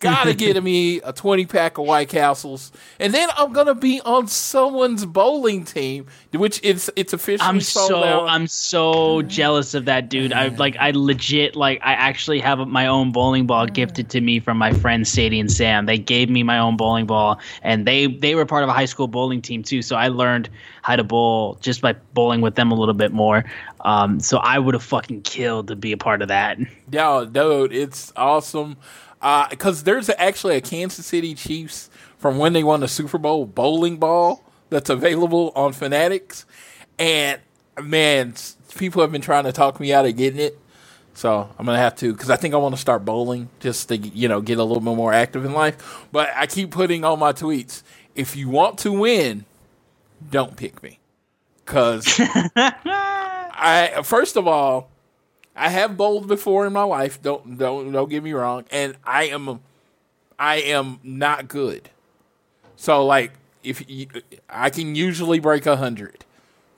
Gotta get me a 20-pack of White Castles. And then I'm gonna be on someone's bowling team, which it's officially sold out. I'm so jealous of that, dude. I actually have my own bowling ball gifted to me from my friends Sadie and Sam. They gave me my own bowling ball, and they were part of a high school bowling team too, so I learned how to bowl just by bowling with them a little bit more. So I would have fucking killed to be a part of that. Yeah, dude, it's awesome. Because there's actually a Kansas City Chiefs from when they won the Super Bowl bowling ball that's available on Fanatics. And, man, people have been trying to talk me out of getting it. So I'm going to have to, because I think I want to start bowling just to, get a little bit more active in life. But I keep putting on my tweets, if you want to win, don't pick me. Because, first of all, I have bowled before in my life. Don't get me wrong, and I am not good. So I can usually break 100,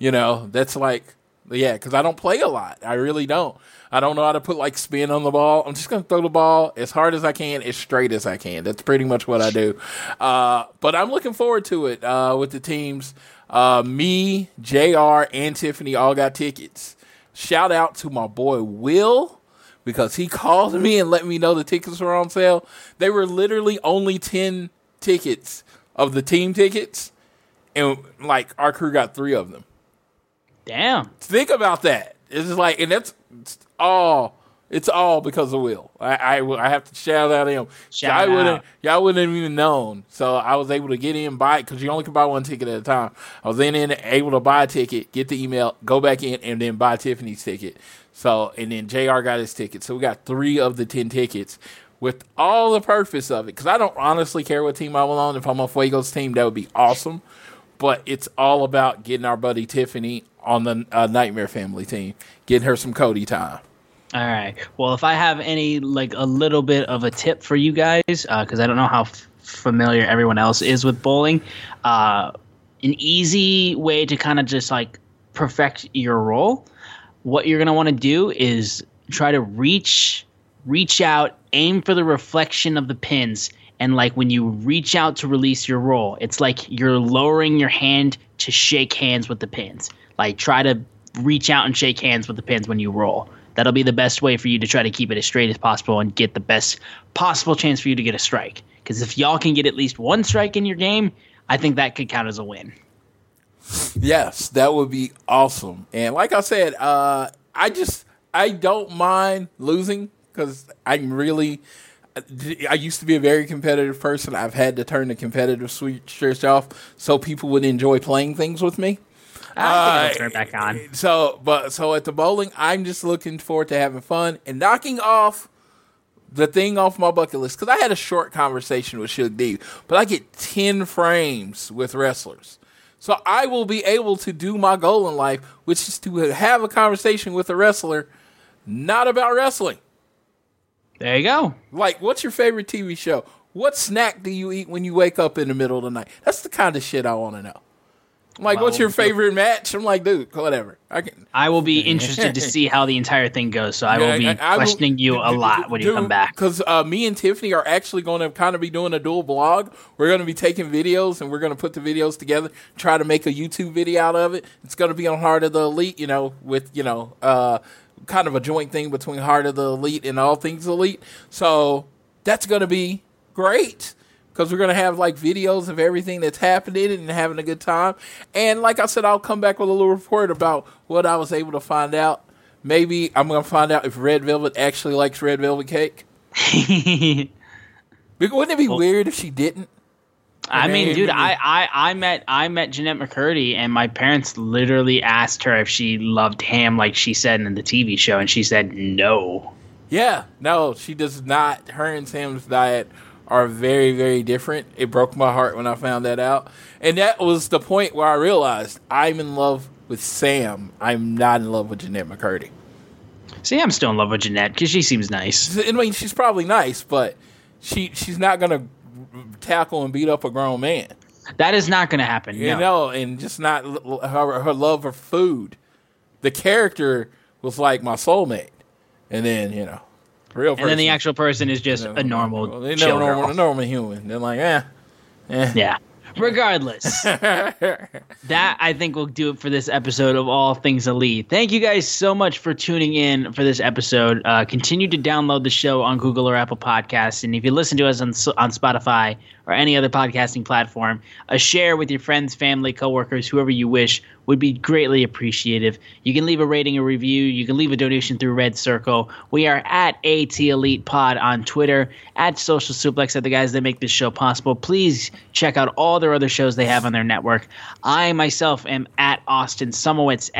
that's because I don't play a lot. I really don't. I don't know how to put spin on the ball. I'm just gonna throw the ball as hard as I can, as straight as I can. That's pretty much what I do. But I'm looking forward to it with the teams. Me, JR, and Tiffany all got tickets. Shout out to my boy Will, because he called me and let me know the tickets were on sale. They were literally only 10 tickets of the team tickets, and our crew got 3 of them. Damn. Think about that. It's and that's all. It's all because of Will. I have to shout out him. Y'all wouldn't have even known. So I was able to get in, buy it, because you only can buy one ticket at a time. I was then able to buy a ticket, get the email, go back in, and then buy Tiffany's ticket. So, and then JR got his ticket. So we got 3 of the 10 tickets with all the purpose of it. Because I don't honestly care what team I was on. If I'm on Fuego's team, that would be awesome. But it's all about getting our buddy Tiffany on the Nightmare Family team, getting her some Cody time. All right. Well, if I have any, a little bit of a tip for you guys, because I don't know how familiar everyone else is with bowling, an easy way to kind of just, perfect your roll, what you're going to want to do is try to reach out, aim for the reflection of the pins, and, when you reach out to release your roll, it's you're lowering your hand to shake hands with the pins. Try to reach out and shake hands with the pins when you roll. that'll be the best way for you to try to keep it as straight as possible and get the best possible chance for you to get a strike. Because if y'all can get at least one strike in your game, I think that could count as a win. Yes, that would be awesome. And like I said, I don't mind losing because I used to be a very competitive person. I've had to turn the competitive switch off so people would enjoy playing things with me. I think I'll turn it back on. So at the bowling, I'm just looking forward to having fun and knocking off the thing off my bucket list. Because I had a short conversation with Shug D, but I get 10 frames with wrestlers. So I will be able to do my goal in life, which is to have a conversation with a wrestler, not about wrestling. There you go. Like, what's your favorite TV show? What snack do you eat when you wake up in the middle of the night? That's the kind of shit I want to know. I'm like, what's your favorite match? I'm like, dude, whatever. I will be interested to see how the entire thing goes, so I will be questioning you a lot when you come back. Because me and Tiffany are actually going to kind of be doing a dual blog. We're going to be taking videos, and we're going to put the videos together, try to make a YouTube video out of it. It's going to be on Heart of the Elite, with, kind of a joint thing between Heart of the Elite and All Things Elite. So that's going to be great. Because we're going to have, videos of everything that's happening and having a good time. And like I said, I'll come back with a little report about what I was able to find out. Maybe I'm going to find out if Red Velvet actually likes Red Velvet cake. Wouldn't it be weird if she didn't? I met Jeanette McCurdy, and my parents literally asked her if she loved ham like she said in the TV show, and she said no. Yeah, no, she does not. Her and Sam's diet are very, very different. It broke my heart when I found that out. And that was the point where I realized I'm in love with Sam. I'm not in love with Jeanette McCurdy. See, I'm still in love with Jeanette because she seems nice. I mean, she's probably nice, but she's not going to tackle and beat up a grown man. That is not going to happen, no. And just not her love for food. The character was like my soulmate. And then, real person. And then the actual person is just a normal human. They're like, yeah. Regardless, that I think will do it for this episode of All Things Elite. Thank you guys so much for tuning in for this episode. Continue to download the show on Google or Apple Podcasts, and if you listen to us on Spotify or any other podcasting platform, a share with your friends, family, coworkers, whoever you wish would be greatly appreciative. You can leave a rating, a review. You can leave a donation through Red Circle. We are at AT Elite Pod on Twitter, at Social Suplex, at the guys that make this show possible. Please check out all their other shows they have on their network. I myself am at Austin Sumowicz,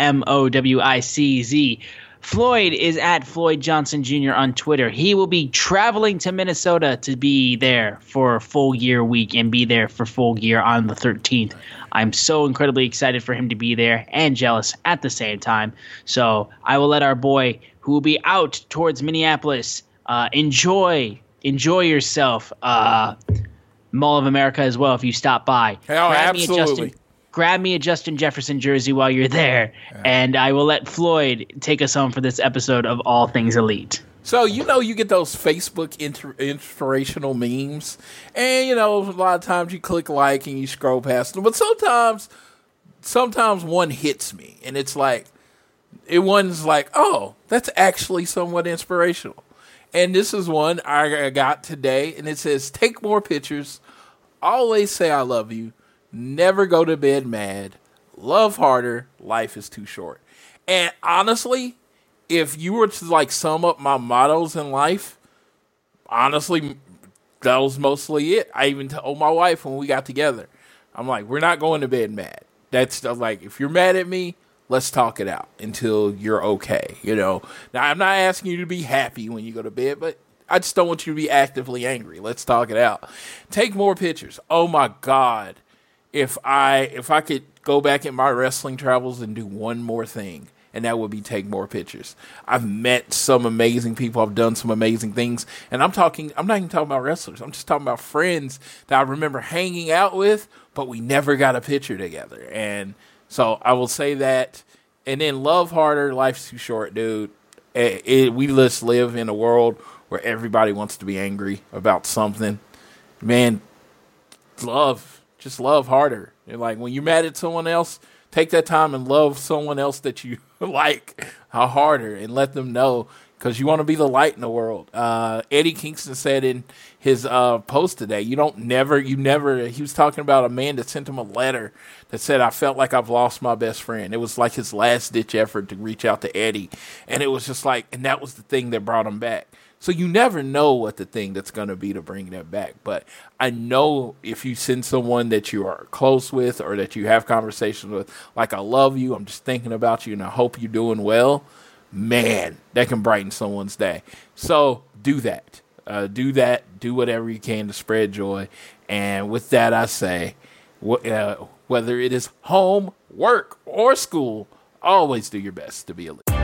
SZUMOWICZ. Floyd is at Floyd Johnson Jr. on Twitter. He will be traveling to Minnesota to be there for Full Gear Week and be there for Full Gear on the 13th. I'm so incredibly excited for him to be there and jealous at the same time. So I will let our boy, who will be out towards Minneapolis, enjoy yourself. Mall of America as well if you stop by. Oh, absolutely. Grab me a Justin Jefferson jersey while you're there, and I will let Floyd take us home for this episode of All Things Elite. So, you get those Facebook inspirational memes, and, a lot of times you click like and you scroll past them, but sometimes one hits me, and it's like, oh, that's actually somewhat inspirational. And this is one I got today, and it says, take more pictures, always say I love you, never go to bed mad. Love harder. Life is too short. And honestly, if you were to sum up my mottos in life, honestly, that was mostly it. I even told my wife when we got together, I'm like, we're not going to bed mad. That's if you're mad at me, let's talk it out until you're okay. Now I'm not asking you to be happy when you go to bed, but I just don't want you to be actively angry. Let's talk it out. Take more pictures. Oh my God. If I could go back in my wrestling travels and do one more thing, and that would be take more pictures. I've met some amazing people. I've done some amazing things. And I'm not even talking about wrestlers. I'm just talking about friends that I remember hanging out with, but we never got a picture together. And so I will say that. And then love harder. Life's too short, dude. We just live in a world where everybody wants to be angry about something. Man, love. Just love harder. And like when you're mad at someone else, take that time and love someone else that you like harder and let them know, because you want to be the light in the world. Eddie Kingston said in his post today, he was talking about a man that sent him a letter that said, I felt like I've lost my best friend. It was like his last ditch effort to reach out to Eddie. And it was just like, and that was the thing that brought him back. So you never know what the thing that's going to be to bring that back. But I know if you send someone that you are close with or that you have conversations with, like, I love you, I'm just thinking about you, and I hope you're doing well. Man, that can brighten someone's day. So do that. Do whatever you can to spread joy. And with that, I say, whether it is home, work, or school, always do your best to be a leader.